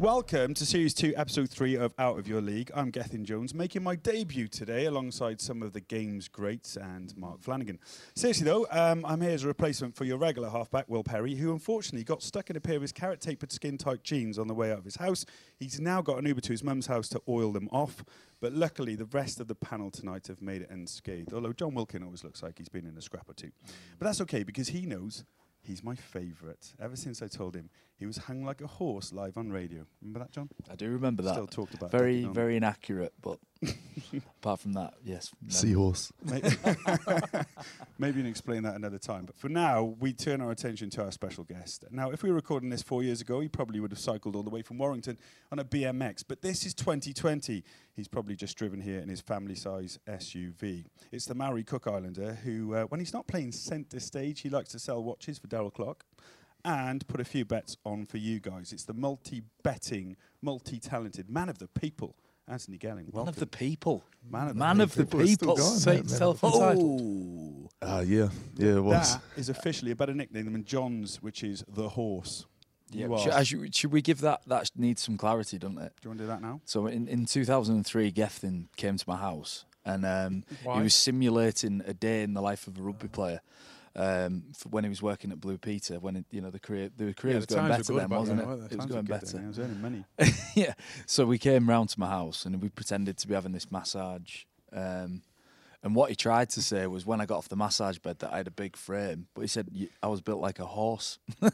Welcome to Series 2, Episode 3 of Out of Your League. I'm Gethin Jones, making my debut today alongside some of the game's greats and Mark Flanagan. Seriously though, I'm here as a replacement for your regular halfback, Will Perry, who unfortunately got stuck in a pair of his carrot-tapered skin-tight jeans on the way out of his house. He's now got an Uber to his mum's house to oil them off, but luckily the rest of the panel tonight have made it unscathed, although John Wilkin always looks like he's been in a scrap or two. But that's okay, because he knows he's my favourite. Ever since I told him he was hung like a horse live on radio. Remember that, John? I do remember that. Still talked about very, that, very inaccurate, but apart from that, yes. Seahorse. Maybe you can explain that another time. But for now, we turn our attention to our special guest. Now, if we were recording this 4 years ago, he probably would have cycled all the way from Warrington on a BMX. But this is 2020. He's probably just driven here in his family-size SUV. It's the Maori Cook Islander who, when he's not playing centre stage, he likes to sell watches for Darryl Clark and put a few bets on for you guys. It's the multi-betting, multi-talented man of the people, Anthony Gelling. Welcome. Man of the people. Man of the people. Self-entitled. Yeah, it was. That is officially a better nickname than John's, which is The Horse. Yeah. Should we give that? That needs some clarity, doesn't it? Do you want to do that now? So in 2003, Gethin came to my house and he was simulating a day in the life of a rugby player. When he was working at Blue Peter, when it, you know, the career was going better then, wasn't it? It was going better. It was earning money. Yeah. So we came round to my house and we pretended to be having this massage. And what he tried to say was when I got off the massage bed that I had a big frame, but he said I was built like a horse. I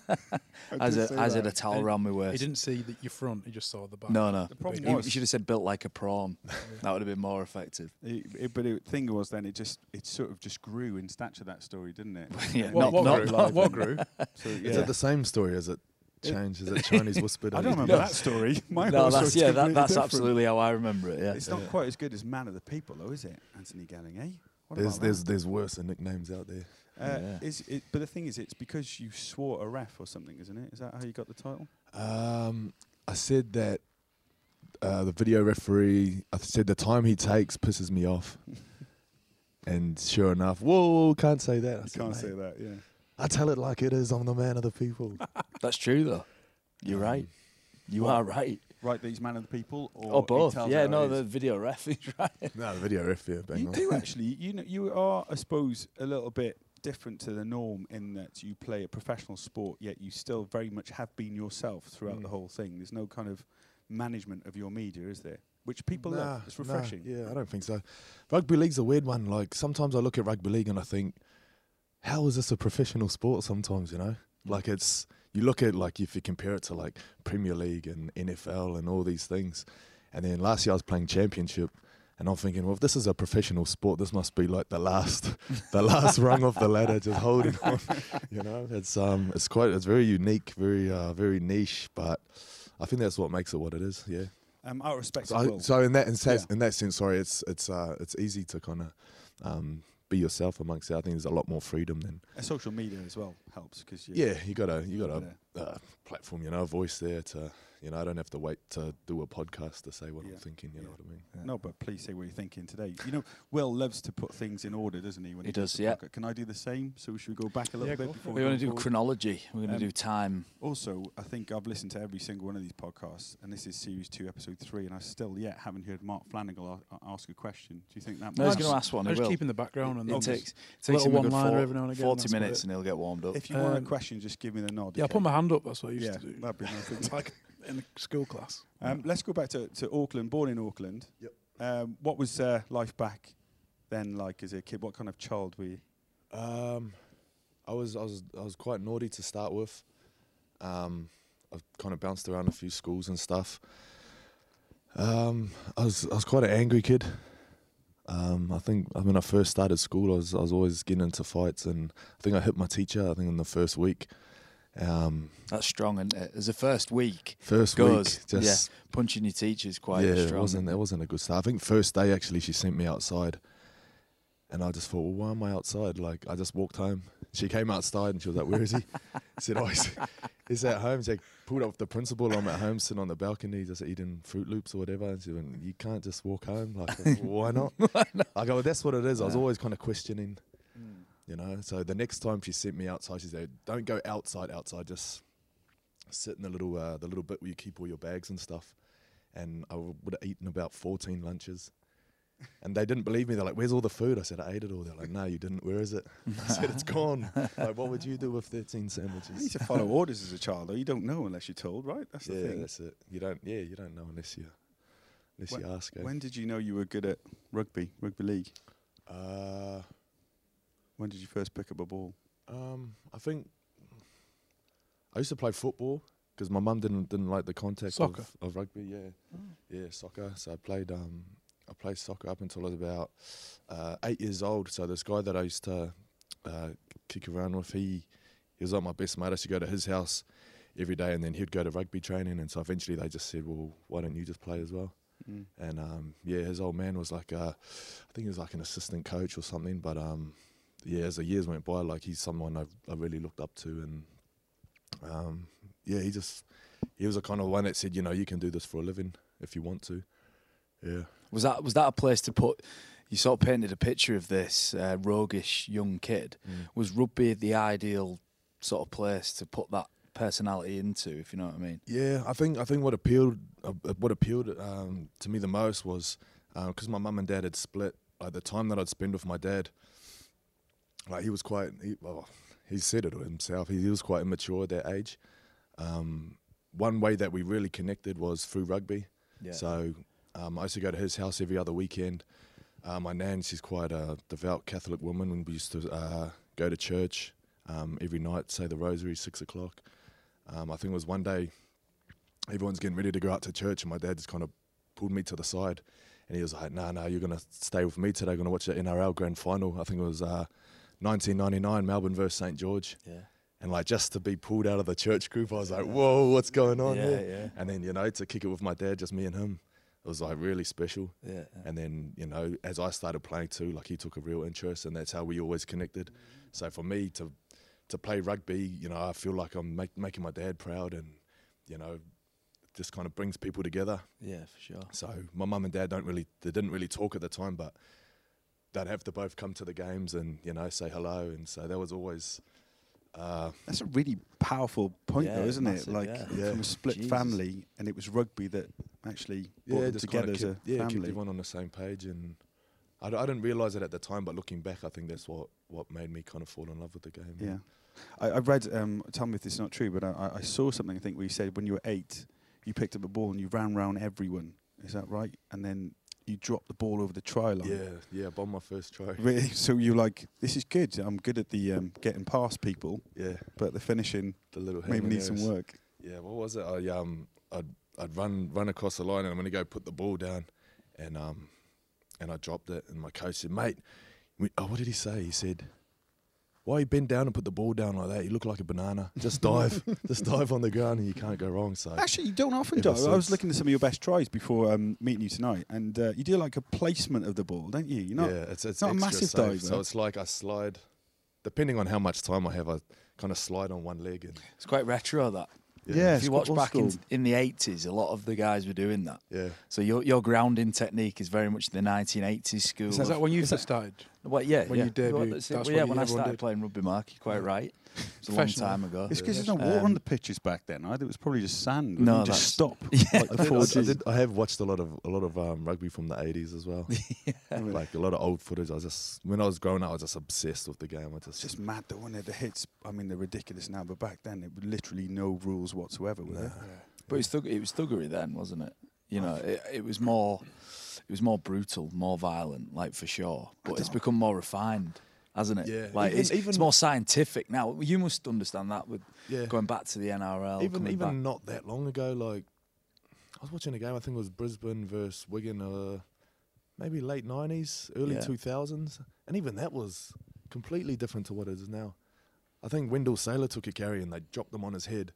had a towel around my waist. He didn't see that your front; he just saw the back. No. The problem was, he should have said built like a prawn. That would have been more effective. But the thing was, then it sort of just grew in stature, that story, didn't it? Yeah. What grew? So, yeah. Is it the same story as it? Change is that Chinese whispered. I don't remember that story. That's absolutely how I remember it. Yeah. It's not quite as good as Man of the People, though, is it, Anthony Gelling? Eh? There's worse nicknames out there. But the thing is, it's because you swore a ref or something, isn't it? Is that how you got the title? I said that the video referee. I said the time he takes pisses me off, and sure enough, whoa, can't say that. I can't say that. Yeah. I tell it like it is. I'm the man of the people. That's true, though. You're right. You are right. Right, these man of the people, or both? Yeah, no, the video ref is right. No, the video ref. Yeah, bang on. You do actually. You know, you are, I suppose, a little bit different to the norm in that you play a professional sport, yet you still very much have been yourself throughout the whole thing. There's no kind of management of your media, is there? Which people love. It's refreshing. Yeah, I don't think so. Rugby league's a weird one. Like sometimes I look at rugby league and I think, how is this a professional sport sometimes, you know? Like it's, you look at, like, if you compare it to like Premier League and NFL and all these things. And then last year I was playing Championship and I'm thinking, well, if this is a professional sport, this must be like the last rung of the ladder, just holding on, you know? It's very unique, very niche, but I think that's what makes it what it is, yeah. Out of respect to Will. So in that sense, sorry, it's easy to kind of, be yourself amongst it. I think there's a lot more freedom than social media as well helps because you got a platform, you know, a voice there to, you know, I don't have to wait to do a podcast to say what I'm thinking. You know what I mean? Yeah. No, but please say what you're thinking today. You know, Will loves to put things in order, doesn't he? When he does. Can I do the same? So should we go back a little bit? Before we want to do chronology. We're going to do time. Also, I think I've listened to every single one of these podcasts, and this is Series 2, Episode 3, and I still yet haven't heard Mark Flanagan ask a question. Do you think that? No, he's going to ask one. I just keep in the background, and it takes him one line every now and again. 40 minutes, and he'll get warmed up. If you want a question, just give me the nod. Yeah, I'll put my hand up. That's what I used to do. That'd be nice. Like in the school class. Let's go back to Auckland, born in Auckland. Yep. What was life back then like as a kid? What kind of child were you? I was quite naughty to start with. I've kind of bounced around a few schools and stuff. I was quite an angry kid. I think when I first started school, I was always getting into fights, and I think I hit my teacher. I think in the first week. That's strong, isn't it? As the first week just punching your teacher is quite strong. It wasn't a good start. I think first day actually she sent me outside, and I just thought, well, why am I outside? Like I just walked home. She came outside and she was like, where is he? I said, oh, he's at home. She pulled up the principal. I'm at home sitting on the balcony just eating Fruit Loops or whatever. And she went, you can't just walk home. Like, well, why not? I go, well, that's what it is. I was always kind of questioning. You know, so the next time she sent me outside, she said, don't go outside, just sit in the little bit where you keep all your bags and stuff. And I would have eaten about 14 lunches. And they didn't believe me. They're like, where's all the food? I said, I ate it all. They're like, no, you didn't. Where is it? I said, it's gone. Like, what would you do with 13 sandwiches? You need to follow orders as a child, though. You don't know unless you're told, right? That's the thing. That's it. You don't, you don't know unless you, you ask. When did you know you were good at rugby, league? When did you first pick up a ball? I think I used to play football because my mum didn't like the contact of rugby. Yeah, yeah, soccer. So I played. I played soccer up until I was about 8 years old. So this guy that I used to kick around with, he was like my best mate. I used to go to his house every day, and then he'd go to rugby training. And so eventually they just said, well, why don't you just play as well? Mm. And, yeah, his old man was like, I think he was like an assistant coach or something. But, yeah, as the years went by, like he's someone I really looked up to. And, yeah, he was the kind of one that said, you know, you can do this for a living if you want to. Yeah. Was that a place to put, you sort of painted a picture of this roguish young kid. Mm. Was rugby the ideal sort of place to put that personality into, if you know what I mean? Yeah, I think what appealed to me the most was, because my mum and dad had split, like the time that I'd spend with my dad, like he was quite, he said it himself, he was quite immature at that age. One way that we really connected was through rugby. Yeah. So... I used to go to his house every other weekend. My nan, she's quite a devout Catholic woman, and we used to go to church every night, say the rosary, 6 o'clock. I think it was one day, everyone's getting ready to go out to church, and my dad just kind of pulled me to the side, and he was like, no, you're going to stay with me today. We're going to watch the NRL grand final. I think it was 1999, Melbourne versus St George. Yeah. And like just to be pulled out of the church group, I was like, whoa, what's going on here? Yeah. And then, you know, to kick it with my dad, just me and him. It was like really special. Yeah, yeah. And then, you know, as I started playing too, like he took a real interest, and that's how we always connected. So for me to play rugby, you know, I feel like I'm making my dad proud, and, you know, just kind of brings people together. Yeah, for sure. So my mum and dad didn't really talk at the time, but they'd have to both come to the games and, you know, say hello. And so that was always... that's a really powerful point, though, isn't it? Like from a split family, and it was rugby that actually brought them together as a family. Kept everyone on the same page, and I didn't realise it at the time, but looking back, I think that's what made me kind of fall in love with the game. Yeah, I read. Tell me if this is not true, but I saw something. I think where you said when you were 8, you picked up a ball and you ran round everyone. Is that right? And then you dropped the ball over the try line. Yeah, I bombed my first try. Really? So you're like, this is good. I'm good at the getting past people. Yeah. But the finishing, the little maybe needs some work. Yeah. What was it? I'd run across the line, and I'm gonna go put the ball down, and I dropped it. And my coach said, mate, what did he say? He said, why you bend down and put the ball down like that? You look like a banana. Just dive. Just dive on the ground and you can't go wrong. So actually, you don't often dive. I was looking at some of your best tries before meeting you tonight, and you do like a placement of the ball, don't you? You're not, yeah, it's not a massive dive. So it's like I slide, depending on how much time I have, I kind of slide on one leg. And it's quite retro, that. Yeah, if you watch back in the 80s, a lot of the guys were doing that. Yeah. So your grounding technique is very much the 1980s school. So is that when you first started? Well, yeah. When you debuted? When I started playing rugby, Mark, you're quite right. It's a long time ago. It's because there's no water on the pitches back then. I think it was probably just sand. No, just stop. Yeah. Like I have watched a lot of rugby from the 80s as well. Like a lot of old footage. When I was growing up, I was just obsessed with the game. It's just mad that when the hits, I mean, they're ridiculous now, but back then it was literally no rules whatsoever. Were there? Yeah. But it was thuggery then, wasn't it? You know, it was more. It was more brutal, more violent, like for sure. But it's become more refined, hasn't it? Yeah. Like it's more scientific now. You must understand that with going back to the NRL. Even not that long ago, like I was watching a game. I think it was Brisbane versus Wigan, maybe late 90s, early 2000s, and even that was completely different to what it is now. I think Wendell Saylor took a carry and they dropped them on his head.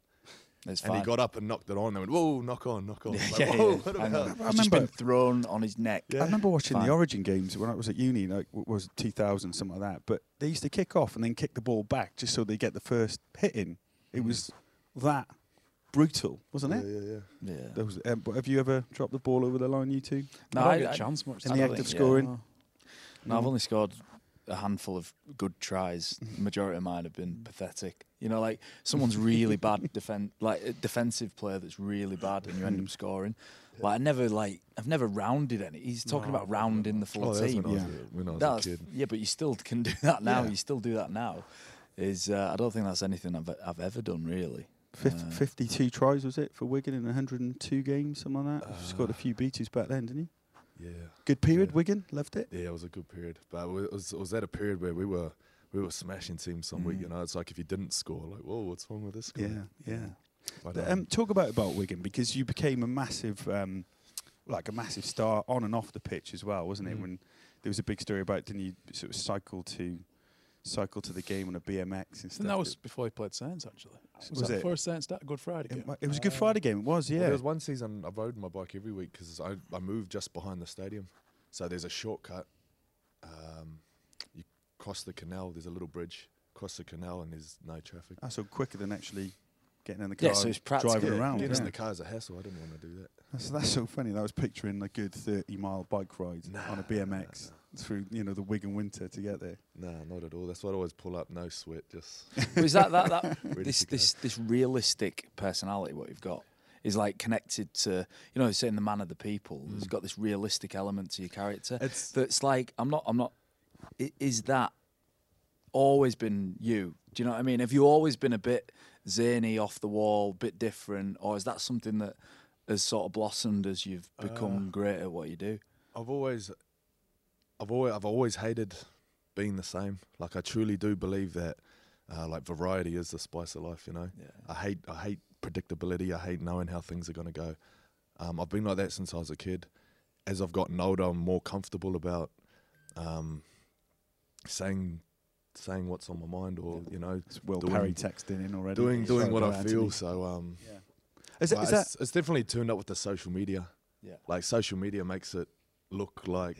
He got up and knocked it on. They went, whoa, knock on. Like, whoa, what about? He's just been thrown on his neck. Yeah. I remember watching the Origin games when I was at uni, like was 2000, something like that. But they used to kick off and then kick the ball back just so they get the first hit in. It was that brutal, wasn't it? Yeah. There was, but have you ever dropped the ball over the line, you two? No, I don't get a chance much. In the act of scoring? No, I've only scored a handful of good tries. The majority of mine have been pathetic. You know, like someone's really bad defensive player that's really bad, and you end up scoring. Yeah. Like I've never rounded any. He's talking about rounding the full team. When I was a kid. Yeah, but you still can do that now. Yeah. You still do that now. I don't think that's anything I've ever done really. 52 tries was it for Wigan in 102 games, something like that. He scored a few beaters back then, didn't he? Yeah. Good period, Wigan. Loved it. Yeah, it was a good period. But it was at a period where we were smashing teams some week. You know, it's like if you didn't score, like, whoa, what's wrong with this guy? Yeah. Talk about Wigan, because you became a massive, massive star on and off the pitch as well, wasn't it? When there was a big story about didn't you sort of cycle to the game on a BMX and stuff. And that was before he played Saints, actually. Was that it? Before Saints, that Good Friday game. It was a Good Friday game, it was, yeah. Well, there was one season I rode my bike every week because I moved just behind the stadium. So there's a shortcut. You cross the canal, there's a little bridge. Cross the canal and there's no traffic. Oh, so quicker than actually getting in the car driving around. Getting in the car is a hassle. I didn't want to do that. That's so funny. I was picturing a good 30-mile bike ride on a BMX. Through the Wigan winter to get there. No, not at all. That's what I always pull up. No sweat, just. Is that this realistic personality what you've got is like connected to saying the man of the people. It's got this realistic element to your character. That's like I'm not. Is that always been you? Do you know what I mean? Have you always been a bit zany, off the wall, bit different, or is that something that has sort of blossomed as you've become great at what you do? I've always hated being the same. Like I truly do believe that, variety is the spice of life. Yeah. I hate predictability. I hate knowing how things are gonna go. I've been like that since I was a kid. As I've gotten older, I'm more comfortable about saying what's on my mind, or it's Will Perry texting in already. Doing what I feel. So it's definitely turned up with the social media. Yeah, like social media makes it look like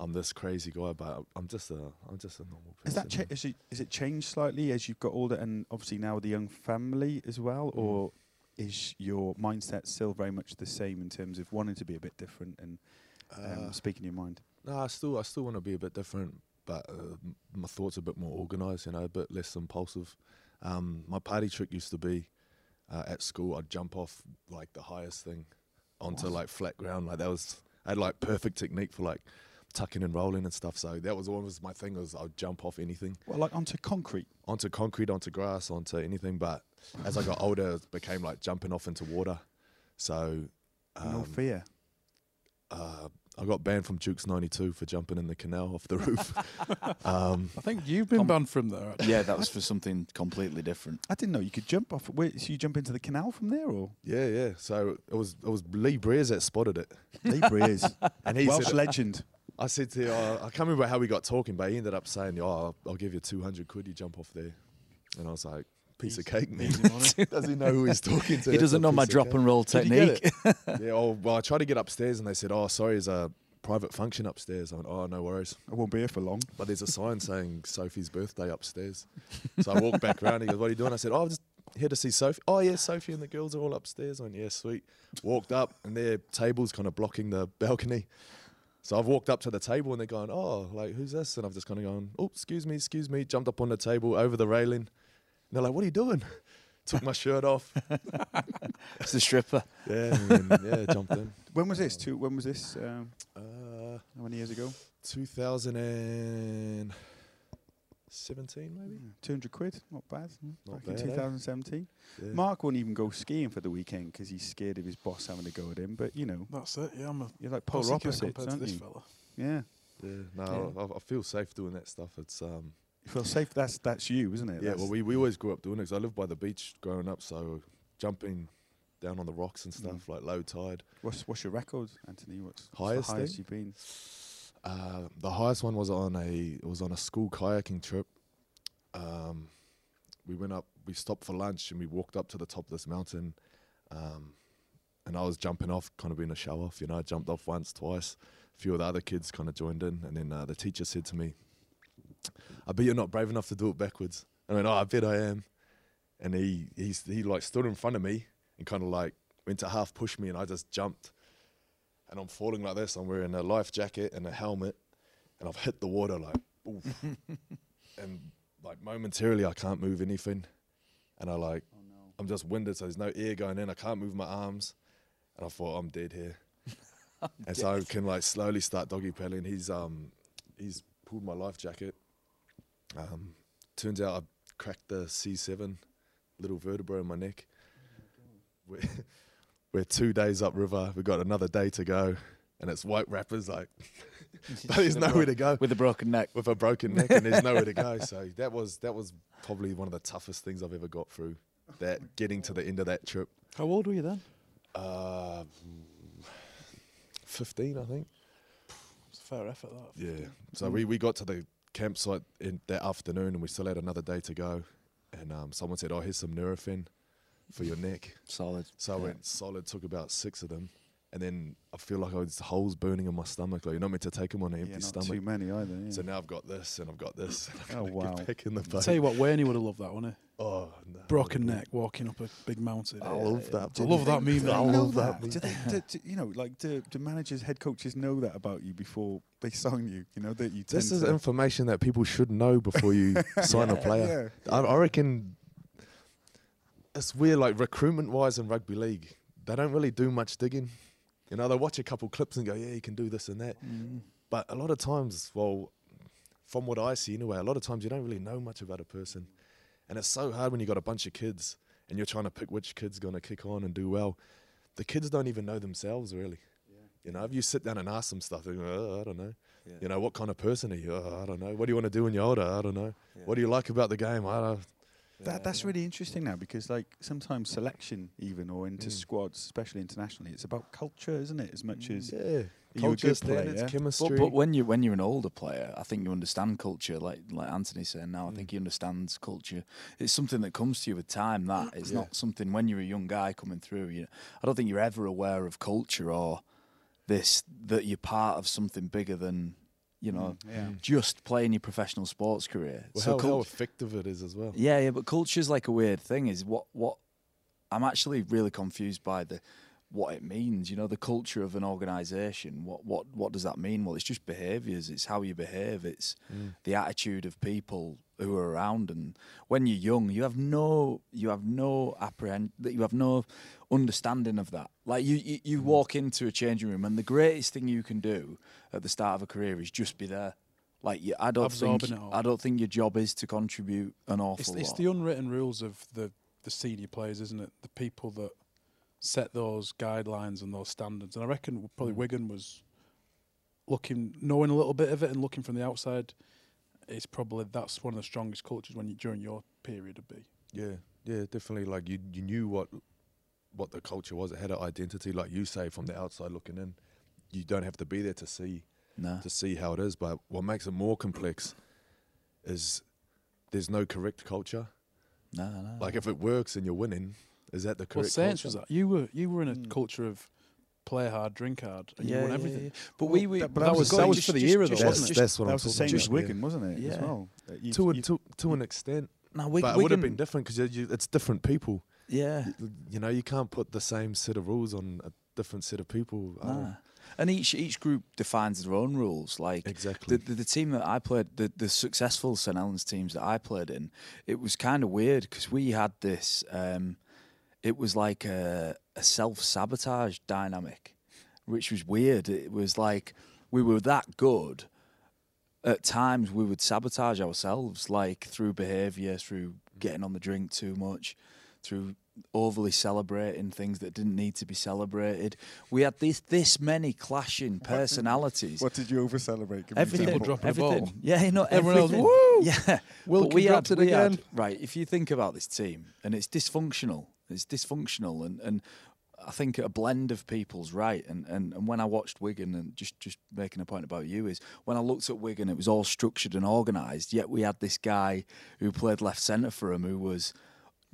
I'm this crazy guy, but I'm just a normal person. Is it changed slightly as you've got older and obviously now with the young family as well, or is your mindset still very much the same in terms of wanting to be a bit different and speaking your mind? No, I still want to be a bit different, but my thoughts are a bit more organised, a bit less impulsive. My party trick used to be at school I'd jump off like the highest thing onto flat ground. I had perfect technique for tucking and rolling and stuff, so that was always my thing. Was I'd jump off anything. Well, onto concrete, onto grass, onto anything. But as I got older, it became jumping off into water. So no fear. I got banned from Jukes 92 for jumping in the canal off the roof. I think you've been banned from there. Actually. Yeah, that was for something completely different. I didn't know you could jump off. Wait, so you jump into the canal from there, or? Yeah. So it was Lee Briers that spotted it. Lee Briers, and he's Welsh legend. I said to him, I can't remember how we got talking, but he ended up saying, I'll give you 200 quid, you jump off there. And I was like, piece of cake, man. Does he know who he's talking to? He doesn't know my drop and roll technique. I tried to get upstairs and they said, sorry, there's a private function upstairs. I went, no worries. I won't be here for long. But there's a sign saying Sophie's birthday upstairs. So I walked back around, he goes, what are you doing? I said, I'm just here to see Sophie. Sophie and the girls are all upstairs. I went, yeah, sweet. Walked up and their table's kind of blocking the balcony. So I've walked up to the table and they're going, who's this? And I've just kind of gone, excuse me. Jumped up on the table over the railing. And they're like, what are you doing? Took my shirt off. It's the stripper. Yeah, jumped in. When was this? When was this? How many years ago? 2017, maybe. 200 quid, not bad. Back in 2017. Yeah. Mark won't even go skiing for the weekend because he's scared of his boss having to go at him. But that's it. Yeah, you're like polar opposites, aren't you? Yeah. Yeah. No, yeah. I feel safe doing that stuff. It's you feel safe. That's you, isn't it? Yeah. Well, we always grew up doing it. Cause I lived by the beach growing up, so jumping down on the rocks and stuff like low tide. What's your record, Anthony? What's the highest you've been? The highest one was on a school kayaking trip. We went up, we stopped for lunch, and we walked up to the top of this mountain. And I was jumping off, kind of being a show off. I jumped off once, twice. A few of the other kids kind of joined in, and then the teacher said to me, "I bet you're not brave enough to do it backwards." And I went, "I bet I am." And he stood in front of me and kind of went to half push me, and I just jumped. And I'm falling like this. I'm wearing a life jacket and a helmet, and I've hit the water and like momentarily I can't move anything, and I like, oh no. I'm just winded, so there's no air going in. I can't move my arms, and I thought, I'm dead here. So I can like slowly start doggy paddling. He's pulled my life jacket. Turns out I cracked the C7 little vertebra in my neck. We're 2 days upriver. We've got another day to go, and it's white wrappers. Like, but there's nowhere to go with a broken neck. With a broken neck, and there's nowhere to go. So that was probably one of the toughest things I've ever got through. That getting to the end of that trip. How old were you then? 15, I think. It's a fair effort, that. Yeah. So we got to the campsite in that afternoon, and we still had another day to go. And someone said, "Oh, here's some Nurofen for your neck." Solid. So I went solid, took about 6 of them. And then I feel like I was holes burning in my stomach. Like, you're not meant to take them on an empty stomach. Not too many either. Yeah. So now I've got this and I've got this. And get back in the boat. I'll tell you what, Wernie would have loved that, wouldn't he? Oh, no. Broken neck, walking up a big mountain. I love that. I love that meme. I love that. Do managers, head coaches know that about you before they sign you? You know that you. This is information that people should know before you sign a player. Yeah. I reckon it's weird, like recruitment-wise in rugby league, they don't really do much digging. You know, they watch a couple clips and go, yeah, you can do this and that. Mm. But a lot of times, well, from what I see anyway, a lot of times you don't really know much about a person. And it's so hard when you've got a bunch of kids and you're trying to pick which kid's going to kick on and do well. The kids don't even know themselves, really. Yeah. You know, if you sit down and ask them stuff, they're going, oh, I don't know. Yeah. You know, what kind of person are you? Oh, I don't know. What do you want to do when you're older? I don't know. Yeah. What do you like about the game? I don't know. That's really interesting now, because like sometimes selection even, or into squads, especially internationally, it's about culture, isn't it? As much as culture, standards, chemistry. But when you're an older player, I think you understand culture. Like Anthony's saying now, I think he understands culture. It's something that comes to you with time. That it's not something when you're a young guy coming through. You know, I don't think you're ever aware of culture or this, that you're part of something bigger than. You know, just playing your professional sports career. Well, so how effective it is as well. Yeah, yeah. But culture's like a weird thing. Is what I'm actually really confused by what it means. You know, the culture of an organisation. What does that mean? Well, it's just behaviours. It's how you behave. It's the attitude of people who are around. And when you're young, you have no understanding of that. Like you walk into a changing room, and the greatest thing you can do at the start of a career is just be there. Like I don't think your job is to contribute an awful lot. It's the unwritten rules of the senior players, isn't it? The people that set those guidelines and those standards. And I reckon probably Wigan was knowing a little bit of it and looking from the outside. It's probably that's one of the strongest cultures during your period of B. Yeah, yeah, definitely. Like you knew what the culture was. It had an identity, like you say, from the outside looking in. You don't have to be there to see how it is. But what makes it more complex is there's no correct culture. No. Like if it works and you're winning, is that the correct? Well, Saints was that. You were in a culture of play hard, drink hard, and you won everything. Yeah. But that was for the era, though, wasn't it? That's what I'm talking about. That was the same as Wigan, wasn't it? Yeah. As well. To an extent. No, but it would have been different because it's different people. Yeah. You know, you can't put the same set of rules on a different set of people. Nah. And each group defines their own rules. Like the team that I played, the successful St Helens teams that I played in, it was kind of weird because we had this. It was like a self-sabotage dynamic, which was weird. It was like we were that good. At times, we would sabotage ourselves, like through behaviour, through getting on the drink too much, through overly celebrating things that didn't need to be celebrated. We had this many clashing personalities. What did you over celebrate? Everything. Dropping the ball. Yeah, not everyone. Everything. Woo! Yeah. Wilkin dropped it again. Right. If you think about this team, and it's dysfunctional. It's dysfunctional, and I think a blend of people's right. And when I watched Wigan, and just making a point about you, is when I looked at Wigan, it was all structured and organised, yet we had this guy who played left centre for him who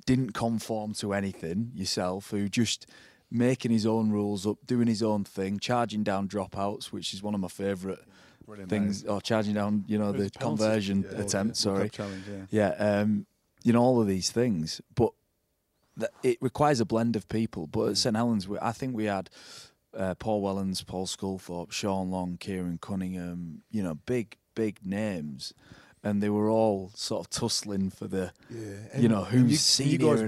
didn't conform to anything, yourself, who just making his own rules up, doing his own thing, charging down dropouts, which is one of my favourite things, or charging down, you know, the conversion attempt, sorry. You know, all of these things. But that it requires a blend of people, but at St Helens, I think we had Paul Wellens, Paul Sculthorpe, Sean Long, Kieran Cunningham, you know, big big names, and they were all sort of tussling for the, you know, who's senior.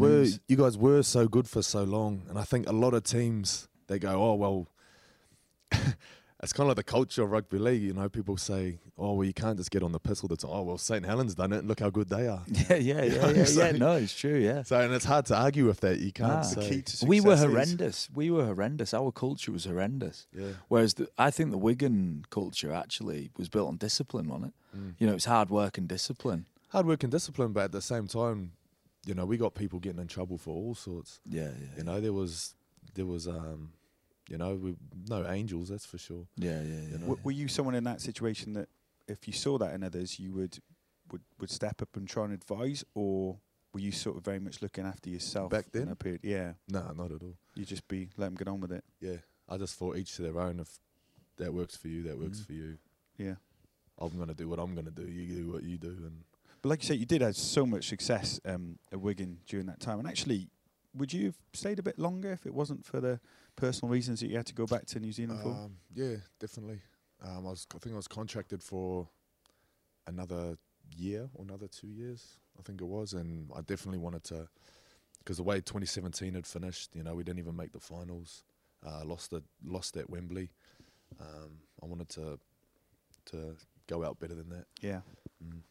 You guys were so good for so long, and I think a lot of teams, they go, oh, well, it's kind of like the culture of rugby league, you know, people say, oh, well, you can't just get on the piss all the time. Oh, well, St Helens done it, look how good they are. No, it's true, yeah. So, and it's hard to argue with that, you can't. The key to success we were horrendous, our culture was horrendous. Yeah. Whereas I think the Wigan culture actually was built on discipline, wasn't it? Mm. You know, it's hard work and discipline. Hard work and discipline, but at the same time, you know, we got people getting in trouble for all sorts. You know, there was you know, we no angels, that's for sure. You know? Were you someone in that situation that if you saw that in others, you would step up and try and advise, or were you sort of very much looking after yourself back then? In that period? Yeah. No, not at all. You just let them get on with it. Yeah. I just thought each to their own. If that works for you, that works for you. Yeah. I'm going to do what I'm going to do. You do what you do. And but like you say, you did have so much success at Wigan during that time. And actually, would you have stayed a bit longer if it wasn't for the personal reasons that you had to go back to New Zealand for? Yeah, definitely. I think I was contracted for another year or another 2 years, I think it was, and I definitely wanted to, because the way 2017 had finished, you know, we didn't even make the finals, lost at Wembley. I wanted to go out better than that. Yeah,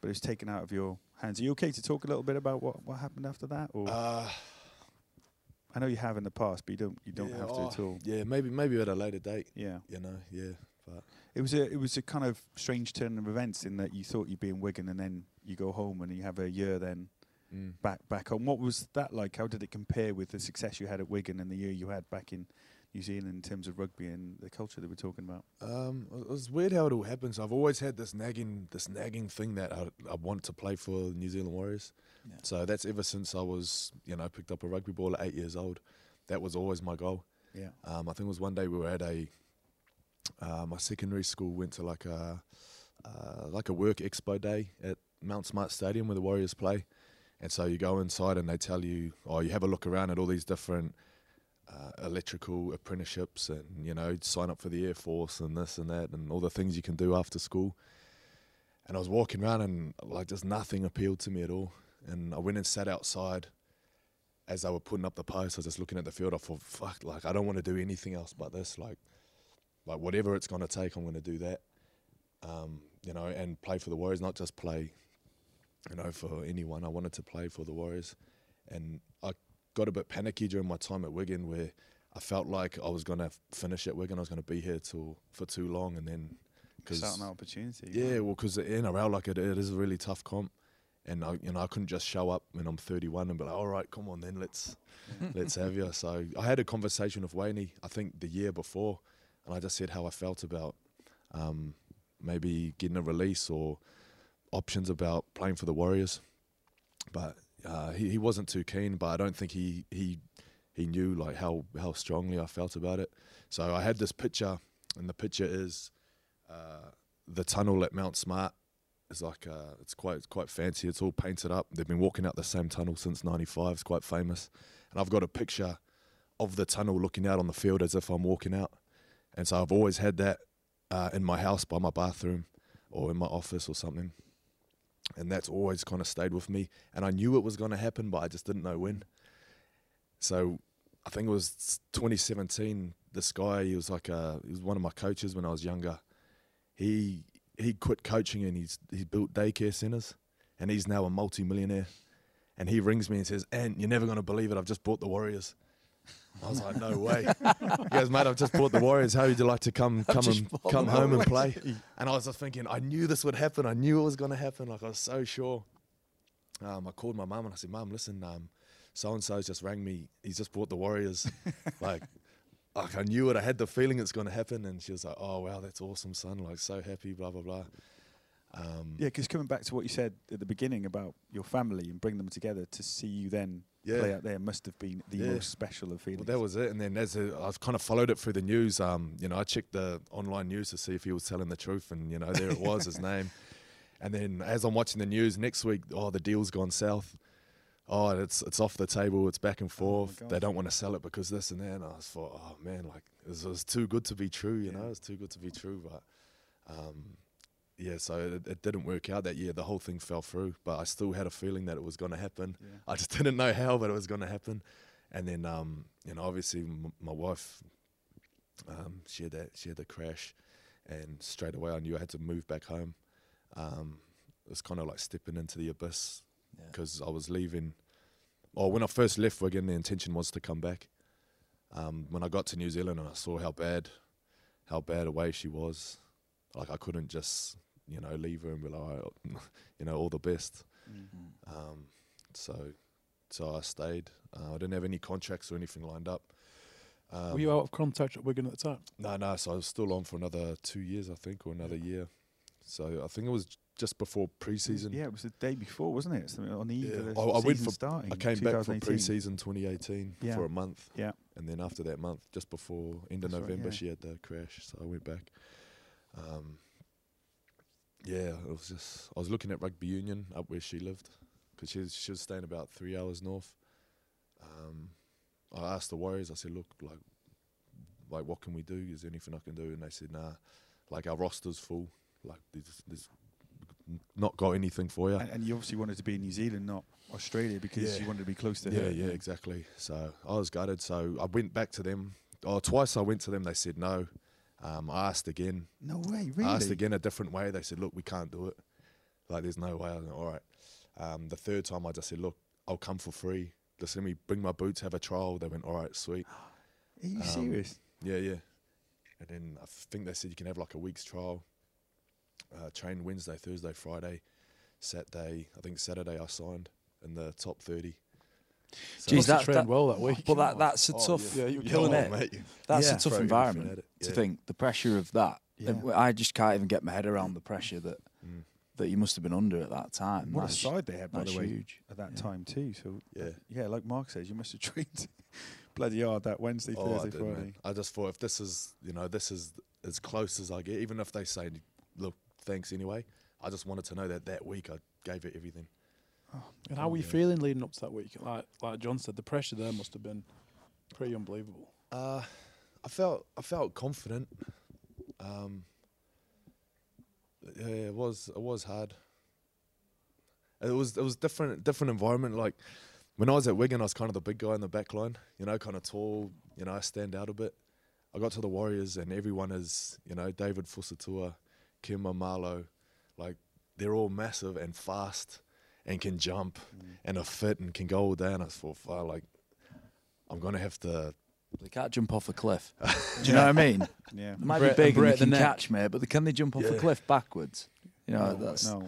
but it was taken out of your hands. Are you okay to talk a little bit about what happened after that? Or? I know you have in the past, but you don't have to at all. Yeah, maybe at a later date. Yeah, you know, yeah. But it was a kind of strange turn of events in that you thought you'd be in Wigan and then you go home and you have a year then back home. What was that like? How did it compare with the success you had at Wigan and the year you had back in New Zealand in terms of rugby and the culture that we're talking about? It was weird how it all happens. I've always had this nagging thing that I want to play for the New Zealand Warriors. Yeah. So that's ever since I was, you know, picked up a rugby ball at 8 years old. That was always my goal. Yeah. I think it was one day we were at my secondary school went to like a work expo day at Mount Smart Stadium where the Warriors play. And so you go inside and they tell you, oh, you have a look around at all these different electrical apprenticeships and, you know, sign up for the Air Force and this and that and all the things you can do after school. And I was walking around and like just nothing appealed to me at all. And I went and sat outside as they were putting up the posts. I was just looking at the field. I thought, fuck, like I don't want to do anything else but this. Like whatever it's going to take, I'm going to do that. You know, and play for the Warriors, not just play, you know, for anyone. I wanted to play for the Warriors. And I got a bit panicky during my time at Wigan where I felt like I was going to finish at Wigan. I was going to be here for too long. And then because it's an opportunity. Yeah, well, because the NRL, like it is a really tough comp. And I couldn't just show up when I'm 31 and be like, all right, come on then, let's have you. So I had a conversation with Wernie, I think the year before, and I just said how I felt about maybe getting a release or options about playing for the Warriors. But he wasn't too keen, but I don't think he knew like how strongly I felt about it. So I had this picture, and the picture is the tunnel at Mount Smart. It's like it's quite fancy. It's all painted up. They've been walking out the same tunnel since '95. It's quite famous, and I've got a picture of the tunnel looking out on the field as if I'm walking out. And so I've always had that in my house by my bathroom, or in my office or something. And that's always kind of stayed with me. And I knew it was going to happen, but I just didn't know when. So I think it was 2017. This guy, he was one of my coaches when I was younger. He quit coaching and he's built daycare centres, and he's now a multi-millionaire. And he rings me and says, "Ant, you're never going to believe it, I've just bought the Warriors." I was like, "No way." He goes, "Mate, I've just bought the Warriors. How would you like to come home and play?" And I was just thinking, I knew this would happen. I knew it was going to happen. Like I was so sure. I called my mum and I said, "Mum, listen, so-and-so's just rang me. He's just bought the Warriors." Like I knew it, I had the feeling it's going to happen. And she was like, "Oh, wow, that's awesome, son. Like, so happy, blah, blah, blah." Yeah, because coming back to what you said at the beginning about your family and bring them together, to see you then play out there must have been the most special of feelings. Well, that was it. And then I've kind of followed it through the news. You know, I checked the online news to see if he was telling the truth. And, you know, there it was, his name. And then as I'm watching the news next week, oh, the deal's gone south. Oh, it's off the table. It's back and forth. Oh, they don't want to sell it because this and that. And I just thought, oh man, like it was too good to be true. You know, it's too good to be true. But yeah, so it didn't work out that year. The whole thing fell through, but I still had a feeling that it was going to happen. Yeah. I just didn't know how, but it was going to happen. And then, you know, obviously my wife, she had the crash, and straight away I knew I had to move back home. It was kind of like stepping into the abyss, because I was leaving. Or when I first left Wigan, the intention was to come back. When I got to New Zealand and I saw how bad away she was, like I couldn't just, you know, leave her and be like, you know, all the best. Mm-hmm. So I stayed. I didn't have any contracts or anything lined up. Were you out of contact at Wigan at the time? No. So I was still on for another 2 years, I think, or another year. So I think it was just before pre-season. Yeah, it was the day before, wasn't it? Something on the eve of the season starting. I came back for pre-season 2018 for a month. Yeah. And then after that month, just before end of November, she had the crash. So I went back. It was just, I was looking at rugby union up where she lived, because she was staying about 3 hours north. I asked the Warriors, I said, look, like what can we do? Is there anything I can do? And they said, nah, like our roster's full. Like there's not got anything for you. And you obviously wanted to be in New Zealand, not Australia, because you wanted to be close to her. Yeah, exactly. So I was gutted. So I went back to them. Oh, twice I went to them. They said no. I asked again. No way, really? I asked again a different way. They said, look, we can't do it. Like, there's no way. I was like, all right. The third time I just said, look, I'll come for free. Just let me bring my boots, have a trial. They went, all right, sweet. Are you serious? Yeah. And then I think they said you can have like a week's trial. Trained Wednesday, Thursday, Friday, Saturday. I think Saturday I signed in the top 30. So geez, that trained well that week. But that's a tough. Yeah, you're killing it. Mate. That's a tough environment to think the pressure of that. Yeah. I just can't even get my head around the pressure that you must have been under at that time. What a side they had, by the way, huge. At that time too. So yeah, like Mark says, you must have trained bloody hard that Wednesday, Thursday, Friday. Man. I just thought, if this is, you know, this is as close as I get, even if they say, look, thanks anyway. I just wanted to know that week I gave it everything. Oh, and how were you feeling leading up to that week? Like John said, the pressure there must have been pretty unbelievable. I felt confident. It was hard. It was different environment. Like when I was at Wigan, I was kind of the big guy in the back line, you know, kind of tall, you know, I stand out a bit. I got to the Warriors and everyone is, you know, David Fusatua, Kim Amalo, like they're all massive and fast and can jump and are fit and can go all down. I thought, like, I'm going to have to... They can't jump off a cliff. Do you know what I mean? Yeah. They might be big and they can catch me, but can they jump off a cliff backwards? You know, no.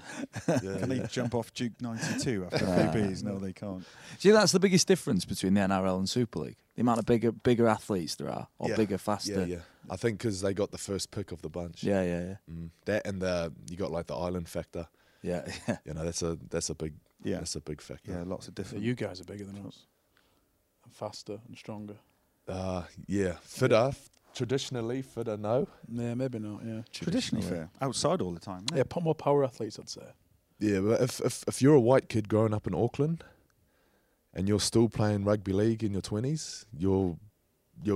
Can they jump off Jukes 92 after PBs? No, they can't. See, that's the biggest difference between the NRL and Super League. The amount of bigger athletes there are, or bigger, faster. Yeah. I think because they got the first pick of the bunch. Yeah. That and you got like the island factor. Yeah. You know, that's a big factor. Yeah, lots of different. Yeah, you guys are bigger than us, and faster and stronger. Fitter. Traditionally fitter, no. Yeah, maybe not. Yeah. Traditionally fitter. Outside all the time. Yeah, more power athletes, I'd say. Yeah, but if you're a white kid growing up in Auckland, and you're still playing rugby league in your 20s, you're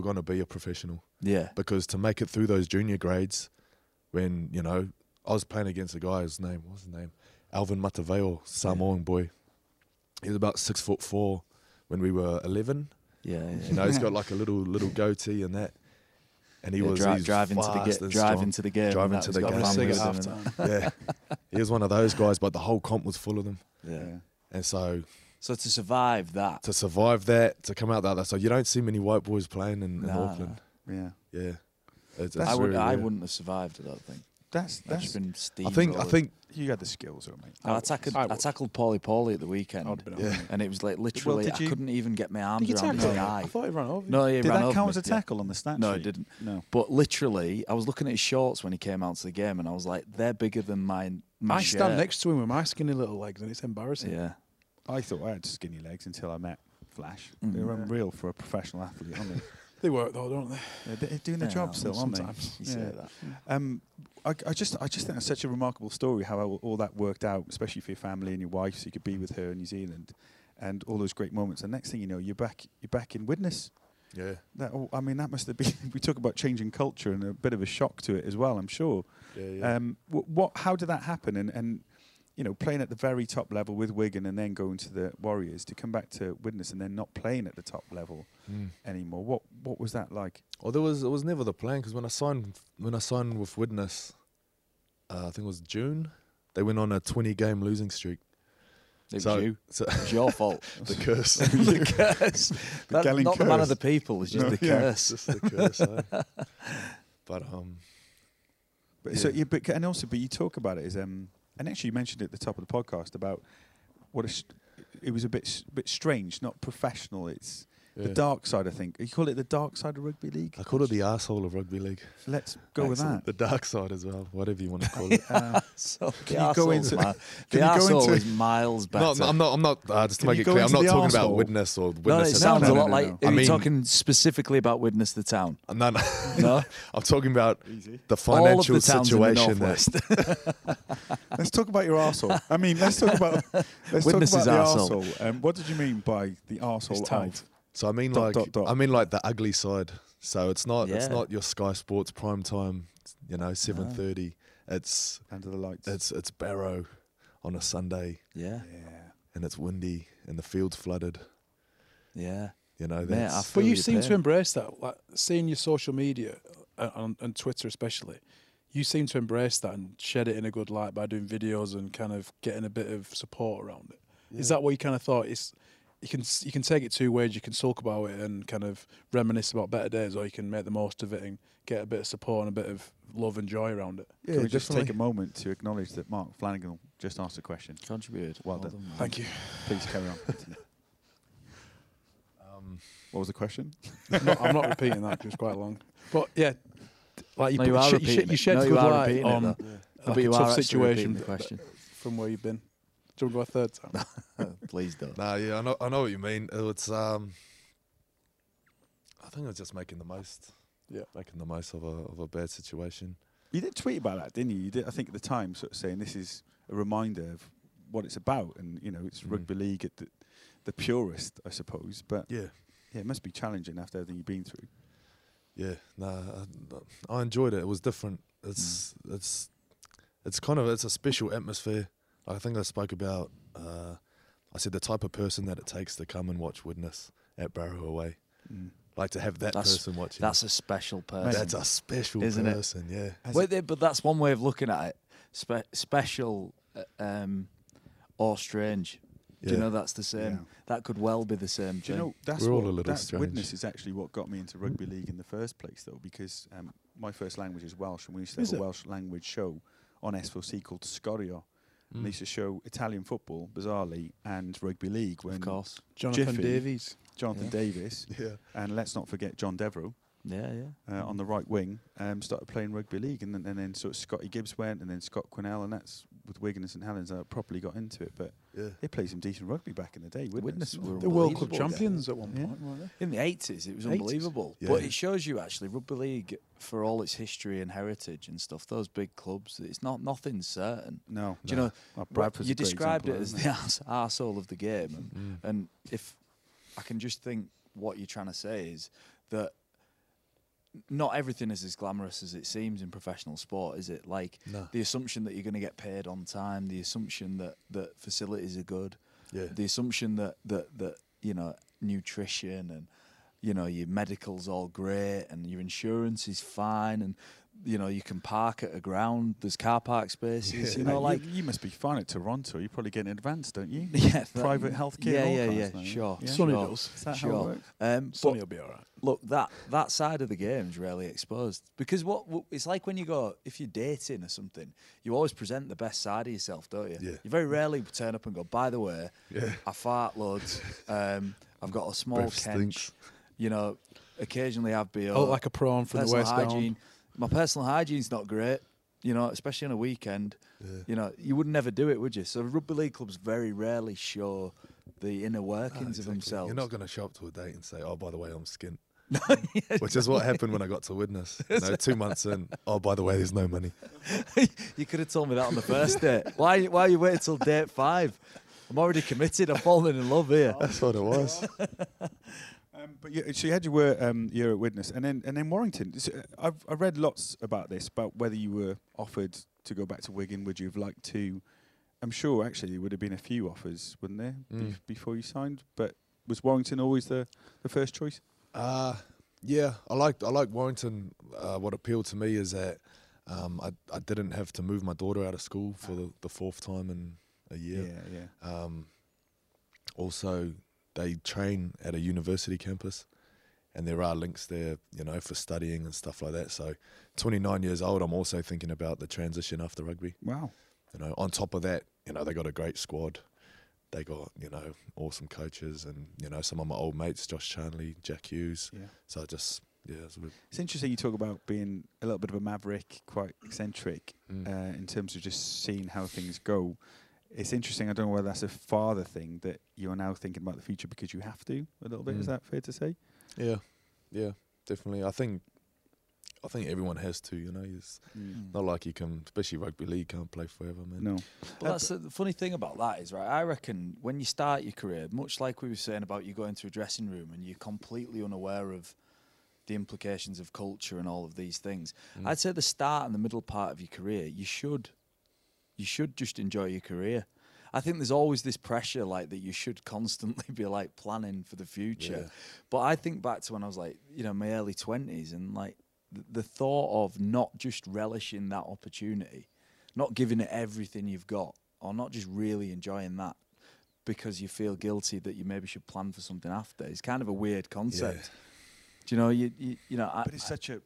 going to be a professional. Yeah. Because to make it through those junior grades, when, you know, I was playing against a guy, what's his name? Alvin Mataveo, Samoan boy. He was about 6'4" when we were 11. Yeah. You know, he's got like a little goatee and that. And he was driving to the game. Driving to the game. Yeah. He was one of those guys, but the whole comp was full of them. Yeah. And so... So to survive that. To come out the other side. You don't see many white boys playing in Auckland. Yeah. I wouldn't have survived it, I don't think. That's been steamrolled. I think you had the skills, mate. I tackled Paulie at the weekend, and it was like literally I couldn't even get my arms around his eye. I thought he ran over. No, he ran over. Did that count as a tackle on the stat sheet? No, it didn't. No. But literally, I was looking at his shorts when he came out to the game, and I was like, they're bigger than mine. I stand next to him with my skinny little legs, and it's embarrassing. Yeah. I thought I had skinny legs until I met Flash. They were unreal for a professional athlete, aren't they? They work though, don't they? Yeah, they're doing their job still, aren't they? You say that. I just think that's such a remarkable story how all that worked out, especially for your family and your wife, so you could be with her in New Zealand, and all those great moments. And next thing you know, you're back in Widnes. Yeah. That, I mean, that must have been, we talk about changing culture and a bit of a shock to it as well, I'm sure. Yeah, yeah. How did that happen? And you know, playing at the very top level with Wigan and then going to the Warriors, to come back to Widnes and then not playing at the top level anymore. What was that like? Well, it was never the plan, because when I signed with Widnes, I think it was June, they went on a 20-game losing streak. It was your fault. The curse. The curse. The man of the people. It's just the curse. It's just the curse. Eh? But yeah. So yeah, but you talk about it as and actually you mentioned it at the top of the podcast about what it was a bit strange, not professional. It's the dark side, I think. You call it the dark side of rugby league? I call it the arsehole of rugby league. Let's go with that. The dark side as well, whatever you want to call it. The arsehole is miles better. No, I'm not just to make it clear, I'm not talking about Widnes or Widnes. No, it sounds a lot like, I mean, you're talking specifically about Widnes the town. No. No? I'm talking about the financial situation there. Let's talk about your arsehole. I mean, let's talk about the arsehole. What did you mean by the arsehole? So I mean like the ugly side. So it's not your Sky Sports prime time, 7:30. It's under the lights. It's Barrow on a Sunday. Yeah. And it's windy and the field's flooded. Yeah. But you seem to embrace that. Like seeing your social media and Twitter especially, you seem to embrace that and shed it in a good light by doing videos and kind of getting a bit of support around it. Yeah. Is that what you kind of thought? You can take it two ways. You can sulk about it and kind of reminisce about better days, or you can make the most of it and get a bit of support and a bit of love and joy around it. Yeah, can we just take a moment to acknowledge that Mark Flanagan just asked a question. Contributed. Well done. Thank you. Please carry on. What was the question? I'm not repeating that, 'cause it's quite long. But yeah, like you shed good light on a tough situation from where you've been. Do you want to go a third time? Please don't. I know what you mean. It's I think I was just making the most of a bad situation. You did tweet about that, didn't you? You did, I think at the time, sort of saying this is a reminder of what it's about, and it's rugby league at the purest, I suppose. But yeah, it must be challenging after everything you've been through. Yeah, I enjoyed it. It was different. It's a special atmosphere. I think I spoke about, I said the type of person that it takes to come and watch Widnes at Barrow away. Mm. Like to have that person watching. That's a special person. That's a special person, isn't it? Yeah. But that's one way of looking at it. Special or strange. Yeah. Do you know that's the same? Yeah. That could well be the same thing. Do you know, that's Widnes is actually what got me into rugby league in the first place, though, because my first language is Welsh, and we used to have a Welsh language show on SVC called Scorio. They used to show Italian football, bizarrely, and rugby league. When of course. Jonathan Davis, and let's not forget John Devereux. On the right wing, started playing rugby league, and then sort of Scotty Gibbs went, and then Scott Quinnell, and that's with Wigan and St Helens. I properly got into it, but they played some decent rugby back in the day. Widnes were the World Cup champions at one point, weren't they? In the 80s, it was unbelievable. Yeah. But it shows you actually rugby league, for all its history and heritage and stuff, those big clubs, it's not nothing certain. No, you described it as the arsehole of the game, and if I can just think, what you're trying to say is that. Not everything is as glamorous as it seems in professional sport, is it? Like the assumption that you're going to get paid on time, the assumption that facilities are good, the assumption that nutrition and your medical's all great and your insurance is fine and you can park at a ground. There's car park spaces. You must be fine at Toronto. You probably get an advance, don't you? Yeah, private healthcare. Yeah. Sure. Yeah. Sonny does. Is that how it works? Sonny will be all right. Look, that side of the game's rarely exposed, because it's like when you go, if you're dating or something, you always present the best side of yourself, don't you? Yeah. You very rarely turn up and go, by the way, I fart loads. I've got a small kench. Occasionally I've been. Oh, like a prawn from the West Down. My personal hygiene's not great, especially on a weekend. Yeah. You would never do it, would you? So rugby league clubs very rarely show the inner workings of themselves. You're not going to show up to a date and say, oh, by the way, I'm skint. Which is what happened when I got to Widnes. 2 months in, oh, by the way, there's no money. You could have told me that on the first date. Why are you waiting till date 5? I'm already committed. I'm falling in love here. That's what it was. But you, so you had your Widnes, and then Warrington. So I read lots about this, about whether you were offered to go back to Wigan. Would you have liked to? I'm sure actually there would have been a few offers, wouldn't there, before you signed? But was Warrington always the first choice? Yeah, I liked Warrington. What appealed to me is that I didn't have to move my daughter out of school for the fourth time in a year. Yeah, yeah. Also, they train at a university campus, and there are links there, you know, for studying and stuff like that. So, 29 years old, I'm also thinking about the transition after rugby. Wow. You know, on top of that, you know, they got a great squad. They got, you know, awesome coaches and, you know, some of my old mates, Josh Charnley, Jack Hughes. Yeah. So I just, yeah. It's interesting you talk about being a little bit of a maverick, quite eccentric in terms of just seeing how things go. It's interesting, I don't know whether that's a father thing that you're now thinking about the future because you have to a little bit. Is that fair to say? Yeah, yeah, definitely. I think everyone has to, you know. It's not like you can, especially rugby league, can't play forever, man. No. But that's the funny thing about that is, right, I reckon when you start your career, much like we were saying about you going to a dressing room and you're completely unaware of the implications of culture and all of these things, I'd say the start and the middle part of your career, you should just enjoy your career. I think there's always this pressure, like, that you should constantly be, like, planning for the future. Yeah. But I think back to when I was, like, you know, my early 20s and, like, the thought of not just relishing that opportunity, not giving it everything you've got, or not just really enjoying that because you feel guilty that you maybe should plan for something after. It's kind of a weird concept. Yeah. Do you know, you know. But it's such a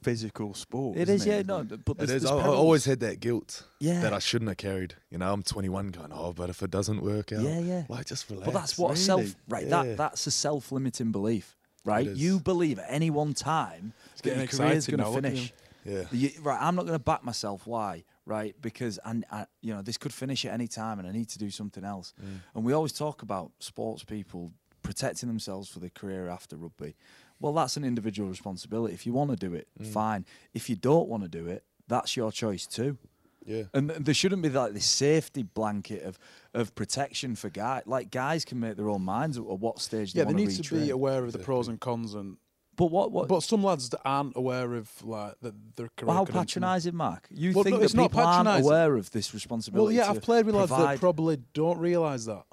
physical sport. It is, yeah. No, but it is. I always had that guilt that I shouldn't have carried. You know, I'm 21 going, oh, but if it doesn't work out, like, just relax. But that's what a self, right? Yeah. That's a self-limiting belief, right? You believe at any one time that your career is going to finish. Yeah. Right, I'm not going to back myself. Why? Right, because I, you know, this could finish at any time, and I need to do something else. Mm. And we always talk about sports people protecting themselves for their career after rugby. Well, that's an individual responsibility. If you want to do it, fine. If you don't want to do it, that's your choice too. Yeah. And there shouldn't be like this safety blanket of protection for guys. Like, guys can make their own minds at what stage they want to retrain. Yeah, they need to be aware of the pros and cons. And but some lads that aren't aware of, like, their career. Well, how patronising, Mark? You think that people aren't aware of this responsibility? Well, yeah, I've played with lads that probably don't realise that.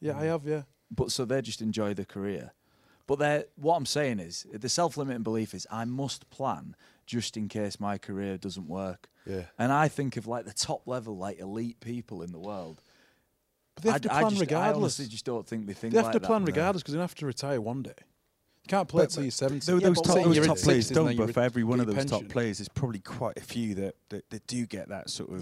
Yeah, I have. Yeah. But so they just enjoy their career. But what I'm saying is, the self-limiting belief is, I must plan just in case my career doesn't work. Yeah. And I think of, like, the top level, like, elite people in the world. But they have to plan regardless. I honestly just don't think they think like that. They have to plan regardless because they have to retire one day. You can't play till you're 70. Those top players don't, but for every one of those top players, there's probably quite a few that do get that sort of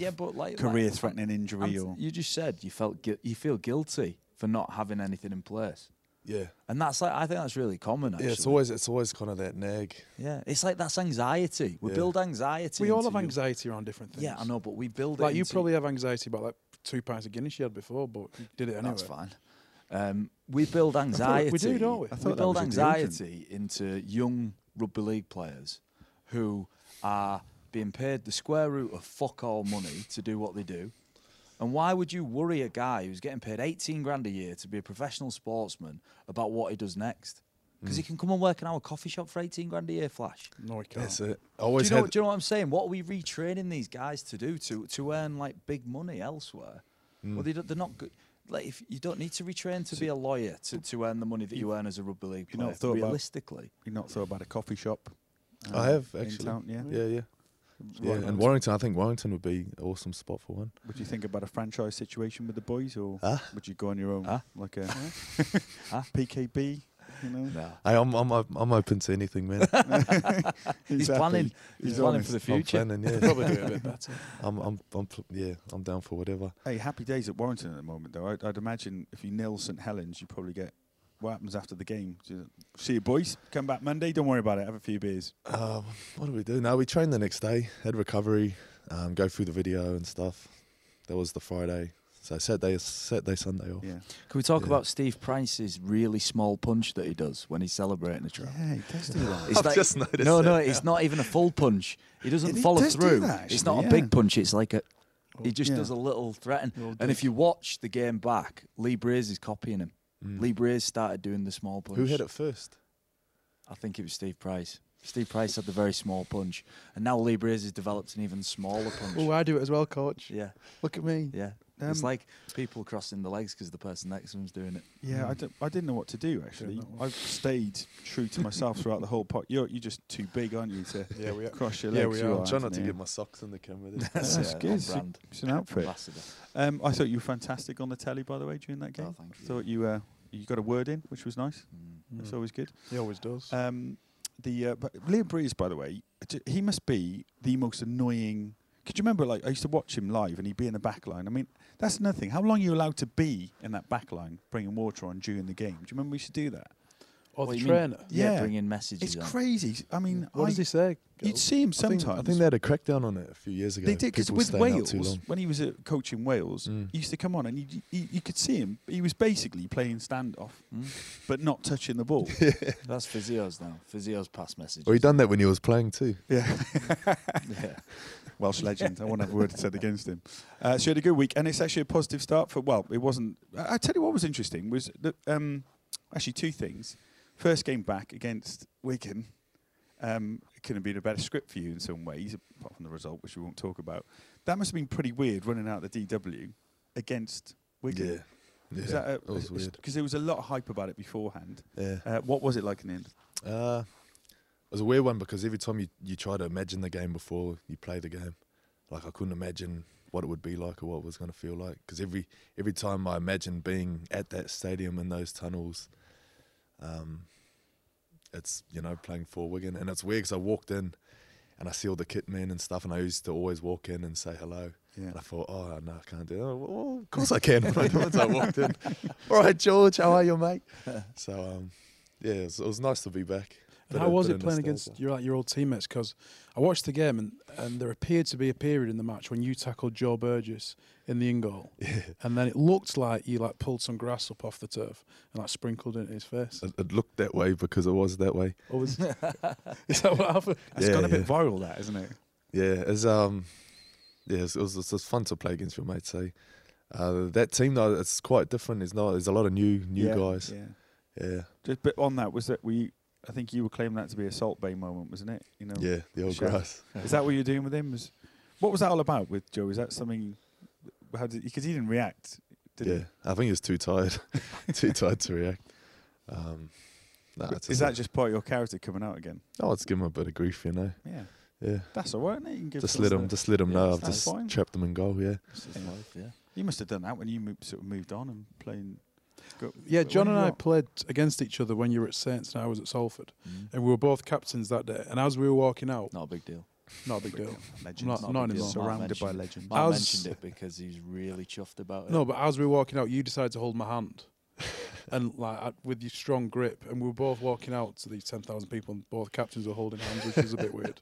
career-threatening injury. Or you just said you feel guilty for not having anything in place. Yeah, and that's like, I think that's really common. Actually. Yeah, it's always kind of that nag. Yeah, it's like that's anxiety. We build anxiety. We all have anxiety around different things. Yeah, I know, but we build like it. Like, you probably have anxiety about like 2 pints of Guinness you had before, but you did it anyway. That's fine. We build anxiety. We do, don't we? We build anxiety into young rugby league players who are being paid the square root of fuck all money to do what they do. And why would you worry a guy who's getting paid 18 grand a year to be a professional sportsman about what he does next? Because he can come and work in our coffee shop for 18 grand a year, Flash. No, he can't. That's it. Do you know what I'm saying? What are we retraining these guys to do to earn like big money elsewhere? Well, they're not good. Like, if you don't need to retrain to be a lawyer to earn the money that you earn as a rugby league player, realistically. You're not thought about a coffee shop. I have, actually. Town, yeah. Yeah, and Warrington, I think Warrington would be an awesome spot for one. Would you think about a franchise situation with the boys, or would you go on your own, like a PKB? You know, hey, I'm open to anything, man. He's planning. He's planning for the future. I'm planning, yeah. Probably do it a bit better. I'm down for whatever. Hey, happy days at Warrington at the moment, though. I'd imagine if you nil St Helens, you probably get. What happens after the game? See you, boys. Come back Monday. Don't worry about it. Have a few beers. What do we do? No, we train the next day. Had recovery. Go through the video and stuff. That was the Friday. So Saturday, Sunday off. Yeah. Can we talk about Steve Price's really small punch that he does when he's celebrating a trap? Yeah, he does do that. I've just noticed. No, it's not even a full punch. He doesn't follow through. It's not a big punch. It's like a. He just does a little threaten. And if you watch the game back, Lee Briers is copying him. Lee Briers started doing the small punch. Who hit it first? I think it was Steve Price. Steve Price had the very small punch, and now Lee Briers has developed an even smaller punch. Oh, I do it as well, coach. Yeah. Look at me. Yeah. It's like people crossing the legs because the person next to them's doing it. Yeah, I didn't know what to do, actually. I've stayed true to myself throughout the whole pot. You're just too big, aren't you, to cross your legs? Yeah, we are. I'm trying not to get my socks in the camera. That's good. It's an outfit. I thought you were fantastic on the telly, by the way, during that game. Oh, thank you. I thought you got a word in, which was nice. It's always good. He always does. But Lee Briers, by the way, he must be the most annoying. Could you remember, like, I used to watch him live and he'd be in the back line? I mean, that's another thing. How long are you allowed to be in that back line bringing water on during the game? Do you remember we used to do that? Or the trainer? Yeah, bringing messages. It's crazy. I mean, what does he say? You'd see him sometimes. I think they had a crackdown on it a few years ago. They did, because with Wales, when he was coaching Wales, he used to come on and you could see him. He was basically playing standoff, but not touching the ball. That's physios now. Physios pass messages. Well, he done that when he was playing too. Yeah. Welsh legend. I won't have a word said against him. So he had a good week, and it's actually a positive start for. Well, it wasn't. I tell you what was interesting was that actually two things. First game back against Wigan, it could have been a better script for you in some ways, apart from the result, which we won't talk about. That must have been pretty weird running out of the DW against Wigan. Yeah. That was weird. Because there was a lot of hype about it beforehand. Yeah. What was it like in the end? It was a weird one because every time you try to imagine the game before you play the game, like I couldn't imagine what it would be like or what it was going to feel like. Because every time I imagined being at that stadium in those tunnels, it's, you know, playing for Wigan, and it's weird because I walked in and I see all the kit men and stuff, and I used to always walk in and say hello. Yeah. And I thought, oh no, I can't do that. Well, of course I can. Once I walked in, all right, George, how are you, mate? So yeah, it was nice to be back. And how was it playing against your old teammates? Because I watched the game, and there appeared to be a period in the match when you tackled Joe Burgess in the in-goal. Yeah. And then it looked like you pulled some grass up off the turf and sprinkled it in his face. It looked that way because it was that way. Oh, is that what happened? It's gone a bit viral, that, isn't it? Yeah, it was fun to play against your mates. So. That team, though, it's quite different. There's a lot of new guys. Yeah. Yeah. Just a bit on that, was that I think you were claiming that to be a Salt Bay moment, wasn't it? You know, yeah, the old grass. Is that what you're doing with him? What was that all about with Joe? Is that something? Because he didn't react, did he? Yeah, I think he was too tired, too tired to react. Is that just part of your character coming out again? Oh, it's giving him a bit of grief, you know. Yeah, yeah. That's all right, isn't it? You can give just let him know I've just trapped them in goal. Yeah. Yeah. You must have done that when you moved on and playing. Yeah, John and I played against each other when you were at Saints and I was at Salford, and we were both captains that day. And as we were walking out, not a big deal, not a big deal. Legends, not anymore. Surrounded by legends. I mentioned it because he's really chuffed about it. No, but as we were walking out, you decided to hold my hand, and with your strong grip, and we were both walking out to these 10,000 people, and both captains were holding hands, which was a bit weird.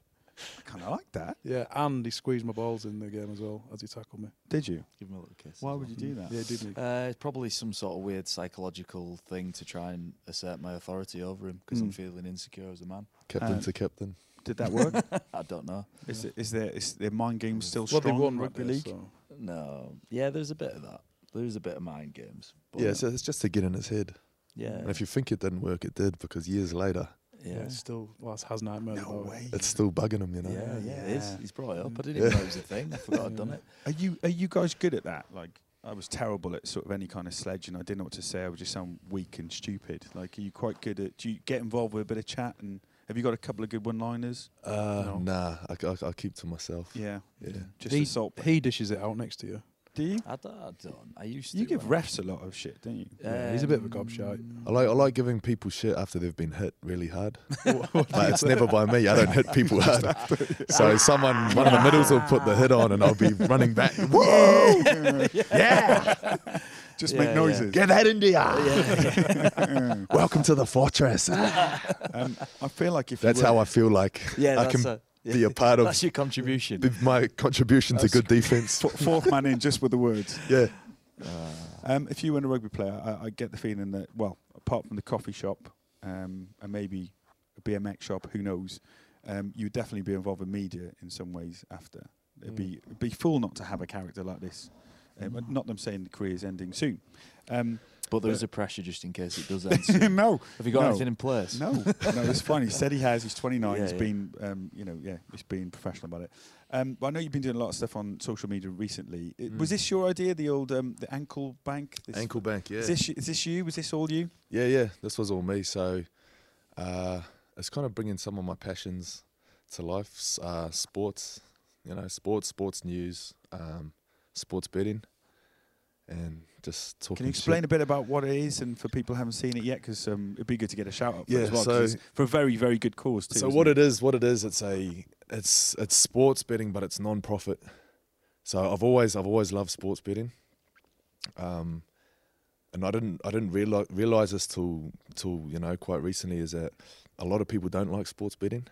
I kind of like that. Yeah, and he squeezed my balls in the game as well as he tackled me. Did you? Give him a little kiss. Why would you do that? Yeah, did he? It's probably some sort of weird psychological thing to try and assert my authority over him because I'm feeling insecure as a man. Captain to captain. Did that work? I don't know. Is their mind game still strong? They won rugby league. So. No. Yeah, there's a bit of that. There's a bit of mind games. But yeah, so it's just to get in his head. Yeah. And if you think it didn't work, it did, because years later. Yeah, it's still has nightmares. No way. It's still bugging him, you know. Yeah, yeah, it is. He's brought it up. I didn't even know it was a thing. I forgot I'd done it. Are you guys good at that? Like, I was terrible at sort of any kind of sledge, and I didn't know what to say. I would just sound weak and stupid. Like, are you quite good at? Do you get involved with a bit of chat? And have you got a couple of good one-liners? No. Nah, I keep to myself. Yeah, yeah. Just he dishes it out next to you. Do you? I don't. I used to. You give refs a lot of shit, don't you? Yeah, he's a bit of a gobshite. I like giving people shit after they've been hit really hard. It's never by me. I don't hit people hard. So one of the middles will put the hit on, and I'll be running back. Whoa! Yeah. Just make noises. Get that into ya. Welcome to the fortress. I feel like if that's how I feel like. Yeah, be a part of. That's your contribution. My contribution to good defence. Fourth man in, just with the words. Yeah. If you were a rugby player, I get the feeling that, well, apart from the coffee shop and maybe a BMX shop, who knows, you'd definitely be involved in media in some ways after. It'd be a fool not to have a character like this Not them saying the career's ending soon. But there is a pressure just in case it does end soon. No. Have you got anything in place? No. No, it's fine. He said he has. He's 29. Yeah, he's been, you know, he's been professional about it. But I know you've been doing a lot of stuff on social media recently. Was this your idea, the old the Ankle Bank? This Ankle Bank, yeah. Is this you? Was this all you? Yeah, yeah. This was all me. So it's kind of bringing some of my passions to life. Sports, you know, sports news, sports betting. And just talking. Can you explain a bit about what it is, and for people who haven't seen it yet, because it'd be good to get a shout out for it as well, so for a very, very good cause too. So what it is, it's sports betting, but it's non-profit. So I've always loved sports betting, and I didn't realize this till you know quite recently, is that a lot of people don't like sports betting.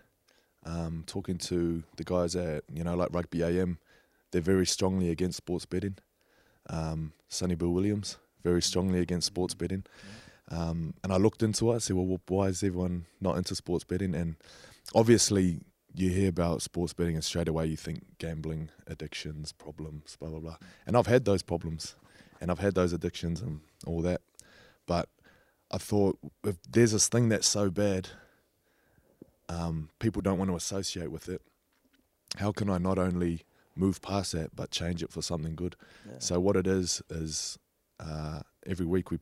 Talking to the guys at like Rugby AM, they're very strongly against sports betting. Sonny Bill Williams, very strongly against sports betting. And I looked into it, I said, well, why is everyone not into sports betting? And obviously you hear about sports betting and straight away you think gambling, addictions, problems, blah, blah, blah. And I've had those problems and I've had those addictions and all that. But I thought, if there's this thing that's so bad, people don't want to associate with it, how can I not only move past that, but change it for something good? So what it is every week we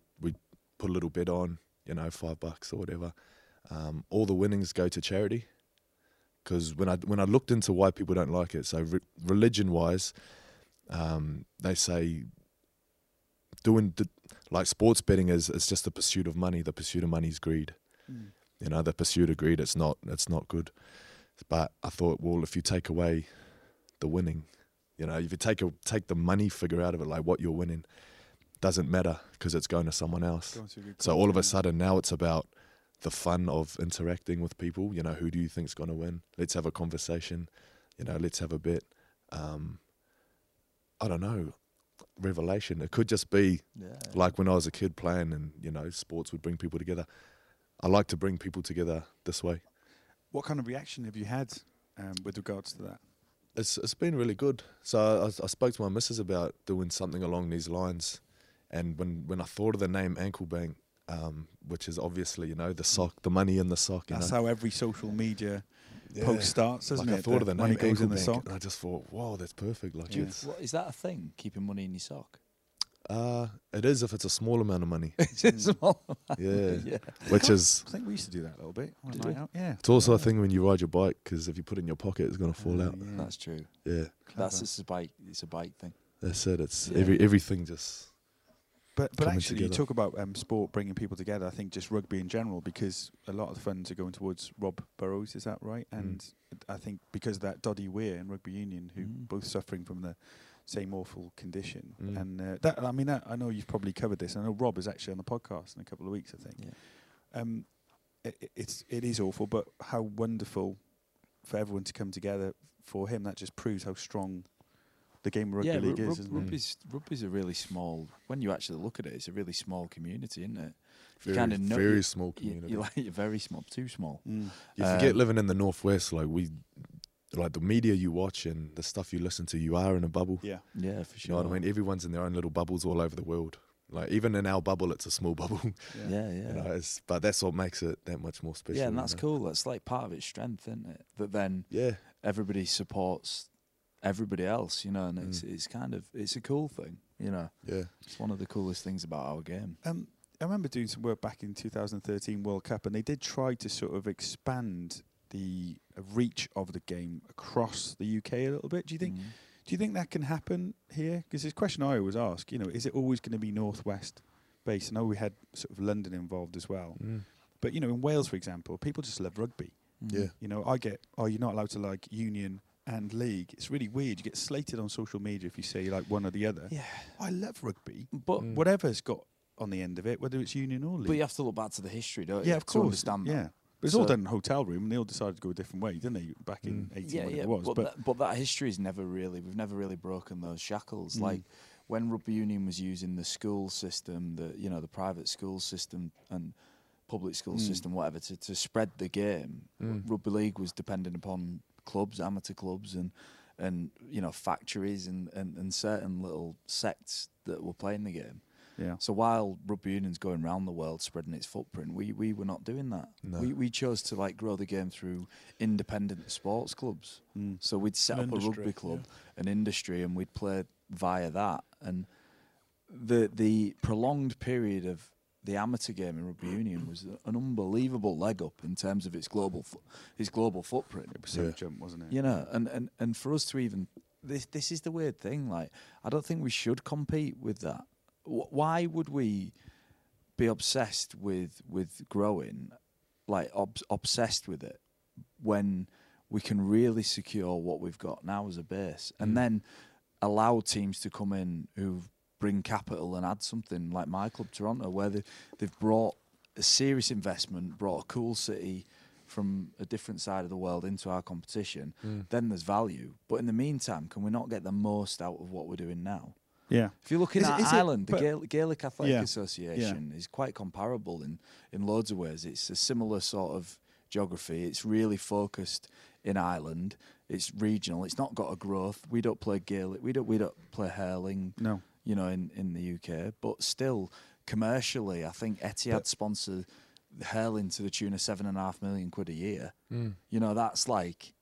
put a little bet on, $5 or whatever. All the winnings go to charity, because when I looked into why people don't like it, so religion-wise, they say like sports betting is just the pursuit of money. The pursuit of money is greed. The pursuit of greed. It's not good. But I thought, well, if you take away the winning, if you take the money figure out of it, like what you're winning doesn't matter because it's going to someone else. So all of a sudden now it's about the fun of interacting with people. Who do you think's going to win? Let's have a conversation. Let's have a bet. I don't know. Revelation. It could just be like when I was a kid playing, and sports would bring people together. I like to bring people together this way. What kind of reaction have you had with regards to that? It's been really good. So I spoke to my missus about doing something along these lines, and when I thought of the name Ankle Bank, which is obviously the sock, the money in the sock. That's how every social media post starts, isn't it? I thought of the name Ankle Bank, and I just thought, wow, that's perfect. Is that a thing? Keeping money in your sock? It is if it's a small amount of money. It's a small amount. Yeah. I think we used to do that a little bit. It's also a thing when you ride your bike, because if you put it in your pocket, it's going to fall out. Yeah. That's true. Yeah. It's a bike. It's a bike thing. That's it. It's everything just. But actually, you talk about sport bringing people together. I think just rugby in general, because a lot of the funds are going towards Rob Burrow, is that right? And I think because of that, Doddy Weir and Rugby Union, who both suffering from the same awful condition, and I know you've probably covered this. I know Rob is actually on the podcast in a couple of weeks, I think. Yeah. It is awful, but how wonderful for everyone to come together for him. That just proves how strong the game of rugby league is. Rugby's a really small. When you actually look at it, it's a really small community, isn't it? Very small community. You're very small, too small. You forget living in the Northwest, like the media you watch and the stuff you listen to, you are in a bubble. Yeah, for sure. You know what I mean? Everyone's in their own little bubbles all over the world. Like, even in our bubble, it's a small bubble. Yeah. But that's what makes it that much more special. Yeah, and that's cool. That's like part of its strength, isn't it? That then everybody supports everybody else, and it's a cool thing, Yeah. It's one of the coolest things about our game. I remember doing some work back in 2013 World Cup, and they did try to sort of expand the reach of the game across the UK a little bit. Do you think that can happen here? Because this question I always ask, is it always going to be Northwest based? I know we had sort of London involved as well. But, in Wales, for example, people just love rugby. Yeah. I get, you're not allowed to like union and league. It's really weird. You get slated on social media if you say you like one or the other. Yeah. I love rugby, but whatever's got on the end of it, whether it's union or league. But you have to look back to the history, don't you? Yeah, of course. To understand that. But it's all done in a hotel room, and they all decided to go a different way, didn't they, back in 18 when it was. But that history is never really, we've never really broken those shackles. Like when rugby union was using the school system, the private school system and public school system, whatever, to spread the game, rugby league was dependent upon clubs, amateur clubs, and and, you know, factories and certain little sects that were playing the game. Yeah. So while rugby union's going around the world spreading its footprint, we were not doing that. No. We chose to like grow the game through independent sports clubs. Mm. So we'd set up a rugby club, yeah. an industry, and we'd play via that. And the prolonged period of the amateur game in rugby union was an unbelievable leg up in terms of its global footprint. It was a jump, wasn't it? You know, and for us to even this is the weird thing. Like, I don't think we should compete with that. Why would we be obsessed with growing, like obsessed with it, when we can really secure what we've got now as a base, and then allow teams to come in who bring capital and add something, like my club Toronto, where they've brought a serious investment, brought a cool city from a different side of the world into our competition. Then there's value. But in the meantime, can we not get the most out of what we're doing now? Yeah. If you're looking at Ireland, the Gaelic Athletic Association is quite comparable in loads of ways. It's a similar sort of geography. It's really focused in Ireland. It's regional. It's not got a growth. We don't play Gaelic. We don't play hurling. No. You know, in the UK, but still commercially, I think Etihad sponsor hurling to the tune of £7.5 million a year. Mm. You know, that's like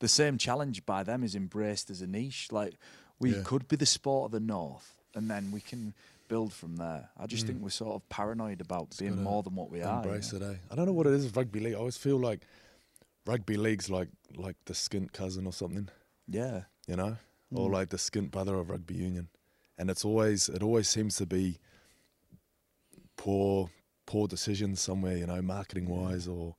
the same challenge by them is embraced as a niche. Like, we could be the sport of the north, and then we can build from there. I just think we're sort of paranoid about being more than what we are. Embrace it, eh? I don't know what it is with rugby league. I always feel like rugby league's like the skint cousin or something. Yeah. You know? Or like the skint brother of rugby union. And it always seems to be poor decisions somewhere, you know, marketing wise, or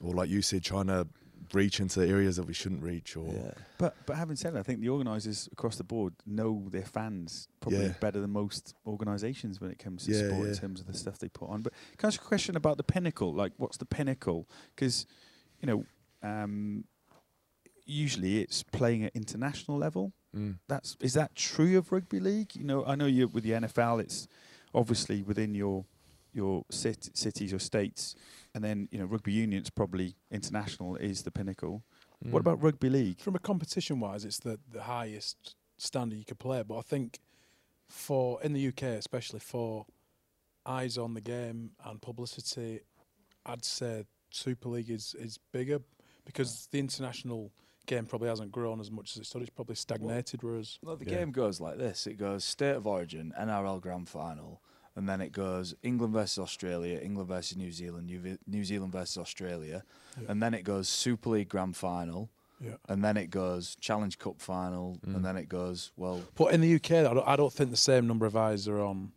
like you said, trying to reach into areas that we shouldn't reach, or but having said that, I think the organisers across the board know their fans probably better than most organisations when it comes to sport in terms of the stuff they put on. But can I ask a question about the pinnacle? Like, what's the pinnacle? Because, you know, usually it's playing at international level. Is that true of rugby league? You know, I know you with the NFL, it's obviously within your cities or states, and then, you know, rugby union's probably international is the pinnacle. What about rugby league? From a competition-wise, it's the highest standard you could play, but I think in the UK especially, for eyes on the game and publicity, I'd say Super League is bigger, because the international game probably hasn't grown as much as it should. It's probably stagnated, whereas... Well, the game goes like this. It goes State of Origin, NRL Grand Final, and then it goes England versus Australia, England versus New Zealand, New Zealand versus Australia, and then it goes Super League Grand Final, and then it goes Challenge Cup Final, and then it goes, well... But in the UK, I don't think the same number of eyes are on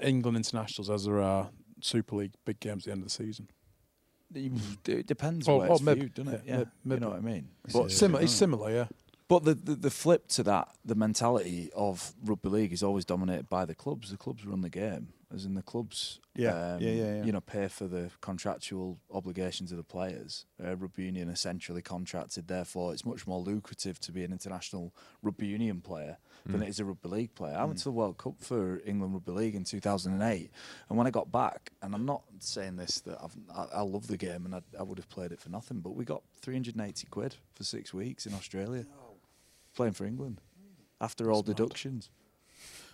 England internationals as there are Super League big games at the end of the season. It depends where it's viewed, doesn't it? Yeah, you know what I mean? But it's similar, yeah. But the flip to that, the mentality of rugby league is always dominated by the clubs. The clubs run the game, as in the clubs, you know, pay for the contractual obligations of the players. Rugby union essentially contracted, therefore it's much more lucrative to be an international rugby union player than it is a rugby league player. I went to the World Cup for England Rugby League in 2008, and when I got back, and I'm not saying this that I love the game and I would have played it for nothing, but we got £380 for 6 weeks in Australia. Playing for England after all deductions.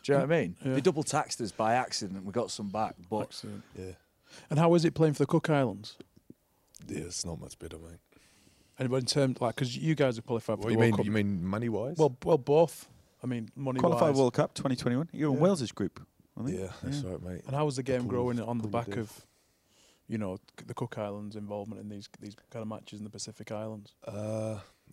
Do you know what I mean? Yeah. They double taxed us by accident. We got some back, but And how is it playing for the Cook Islands? Yeah, it's not much better, mate. And in terms, like, because you guys are qualified for the World Cup. You mean money wise? Well, both. I mean, money wise. Qualified World Cup 2021. You're in Wales's group, aren't you? Yeah, that's right, mate. And how is the game growing on the back of, you know, the Cook Islands involvement in these kind of matches in the Pacific Islands?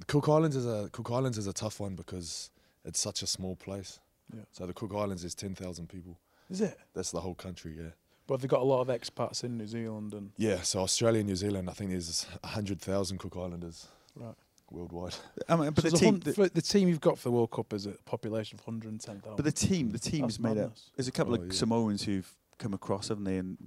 Cook Islands is a tough one because it's such a small place. Yeah. So the Cook Islands is 10,000 people. Is it? That's the whole country, yeah. But they've got a lot of expats in New Zealand and. Yeah, so Australia and New Zealand, I think there's 100,000 Cook Islanders. Right. Worldwide. I mean, but so the team you've got for the World Cup is a population of 110,000. But the team's made up. There's a couple of Samoans who've come across, haven't they, and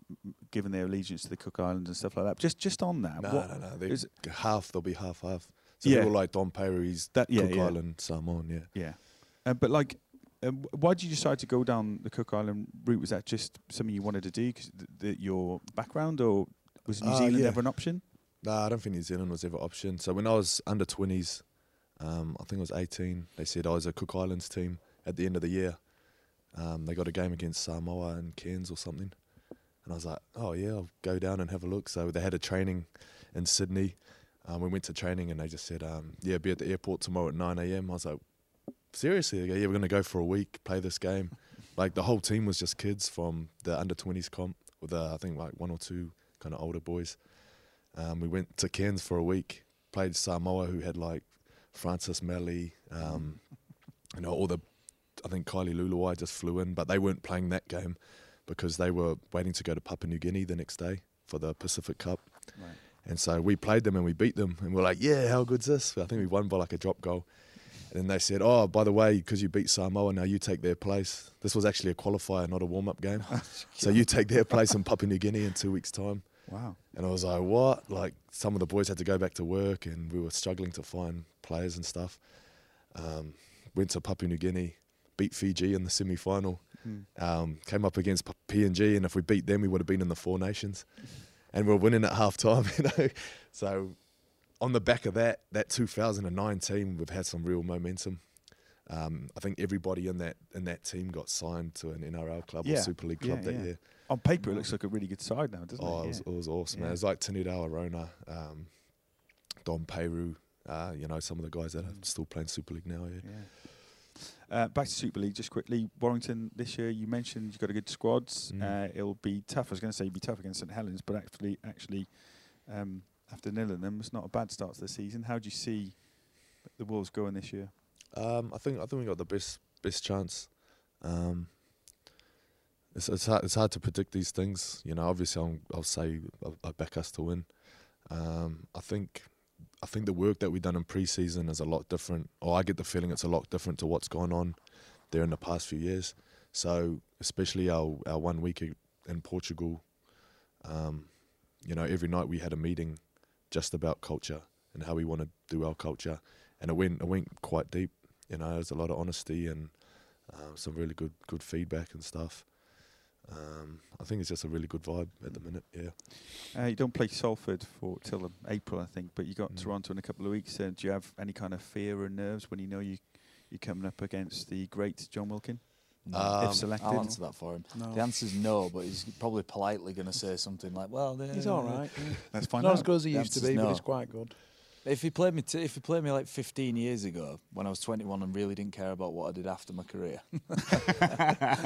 given their allegiance to the Cook Islands and stuff like that. Just on that. No. They'll be half. So people like Don Perry's Cook Island Samoan, but like, why did you decide to go down the Cook Island route? Was that just something you wanted to do because your background, or was New Zealand ever an option? Nah, I don't think New Zealand was ever an option. So when I was under 20s, I think it was 18. They said I was a Cook Islands team at the end of the year. They got a game against Samoa and Cairns or something. And I was like, oh yeah, I'll go down and have a look. So they had a training in Sydney. We went to training and they just said, yeah, be at the airport tomorrow at 9 a.m. I was like, seriously? They go, yeah, we're going to go for a week, play this game. Like, the whole team was just kids from the under-20s comp with, I think, like one or two kind of older boys. We went to Cairns for a week, played Samoa, who had, like, Francis Malley, you know, all the, I think Kylie Luluai just flew in, but they weren't playing that game because they were waiting to go to Papua New Guinea the next day for the Pacific Cup. Right. And so we played them and we beat them. And we're like, yeah, how good's this? I think we won by like a drop goal. And then they said, oh, by the way, because you beat Samoa, now you take their place. This was actually a qualifier, not a warm-up game. So you take their place in Papua New Guinea in 2 weeks' time. Wow. And I was like, what? Like, some of the boys had to go back to work and we were struggling to find players and stuff. Went to Papua New Guinea, beat Fiji in the semi-final. Came up against PNG, and if we beat them, we would have been in the Four Nations. And we were winning at half-time, you know. So on the back of that, that 2009 team, we've had some real momentum. I think everybody in that team got signed to an NRL club or Super League club that year. On paper, it looks like a really good side now, doesn't it? It was awesome, man. It was like Tinirau Arona, Don Peru, you know, some of the guys that are still playing Super League now. Back to Super League, just quickly. Warrington this year, you mentioned you've got a good squad. It'll be tough. I was going to say it'll be tough against St Helens, but actually, after nilling them, it's not a bad start to the season. How do you see the Wolves going this year? I think we got the best chance. It's hard to predict these things, you know. Obviously, I'll say I back us to win. I think the work that we've done in pre-season is a lot different, or I get the feeling it's a lot different to what's gone on there in the past few years. So especially our 1 week in Portugal, you know, every night we had a meeting just about culture and how we want to do our culture, and it went quite deep. You know, there's a lot of honesty and some really good feedback and stuff. I think it's just a really good vibe at the minute, yeah. You don't play Salford till April, I think, but you got Toronto in a couple of weeks. Do you have any kind of fear or nerves when you know you're coming up against the great John Wilkin? No. If selected? I'll answer that for him. No. The answer's no, but he's probably politely going to say something like, well... He's all right. Let's find out. Not as good as he used to be, but he's quite good. If he played me like 15 years ago, when I was 21 and really didn't care about what I did after my career.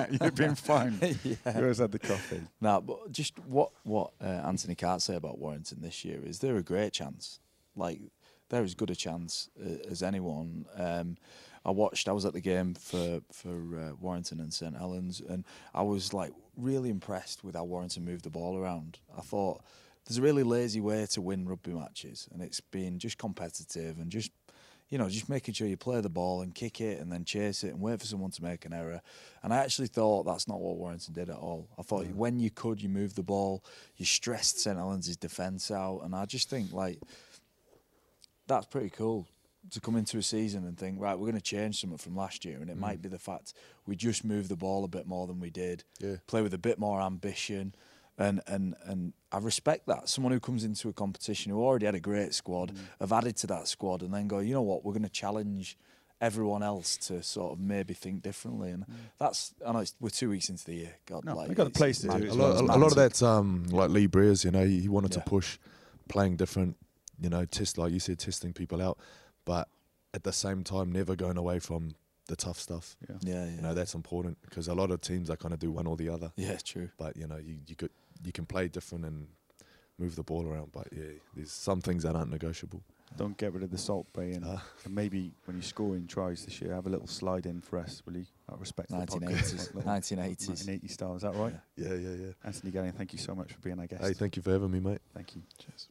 You'd been fine. You always had the coffee. Nah, but just what Anthony can't say about Warrington this year is they're a great chance. Like, they're as good a chance as anyone. I was at the game for Warrington and St Helens, and I was like really impressed with how Warrington moved the ball around. I thought... There's a really lazy way to win rugby matches, and it's being just competitive and just, you know, just making sure you play the ball and kick it and then chase it and wait for someone to make an error. And I actually thought that's not what Warrington did at all. I thought when you could, you moved the ball, you stressed St Helens' defence out, and I just think, like, that's pretty cool to come into a season and think, right, we're going to change something from last year, and it might be the fact we just moved the ball a bit more than we did, play with a bit more ambition. And I respect that. Someone who comes into a competition who already had a great squad, have added to that squad, and then go, you know what, we're going to challenge everyone else to sort of maybe think differently. And that's, I know we're 2 weeks into the year. God, no, like, we've got a place to do it. A lot of that's like Lee Briers, you know, he wanted to push, playing different, you know, like you said, testing people out, but at the same time, never going away from the tough stuff. You know, that's important because a lot of teams, I kind of do one or the other. Yeah, true. But, you know, you can play different and move the ball around, but yeah, there's some things that aren't negotiable. Don't get rid of the Salt Bay, and maybe when you're scoring tries this year, have a little slide in for us, will you? Out respect. 1980s. 1980 style, is that right? Yeah. Anthony Gelling, thank you so much for being our guest. Hey, thank you for having me, mate. Thank you. Cheers.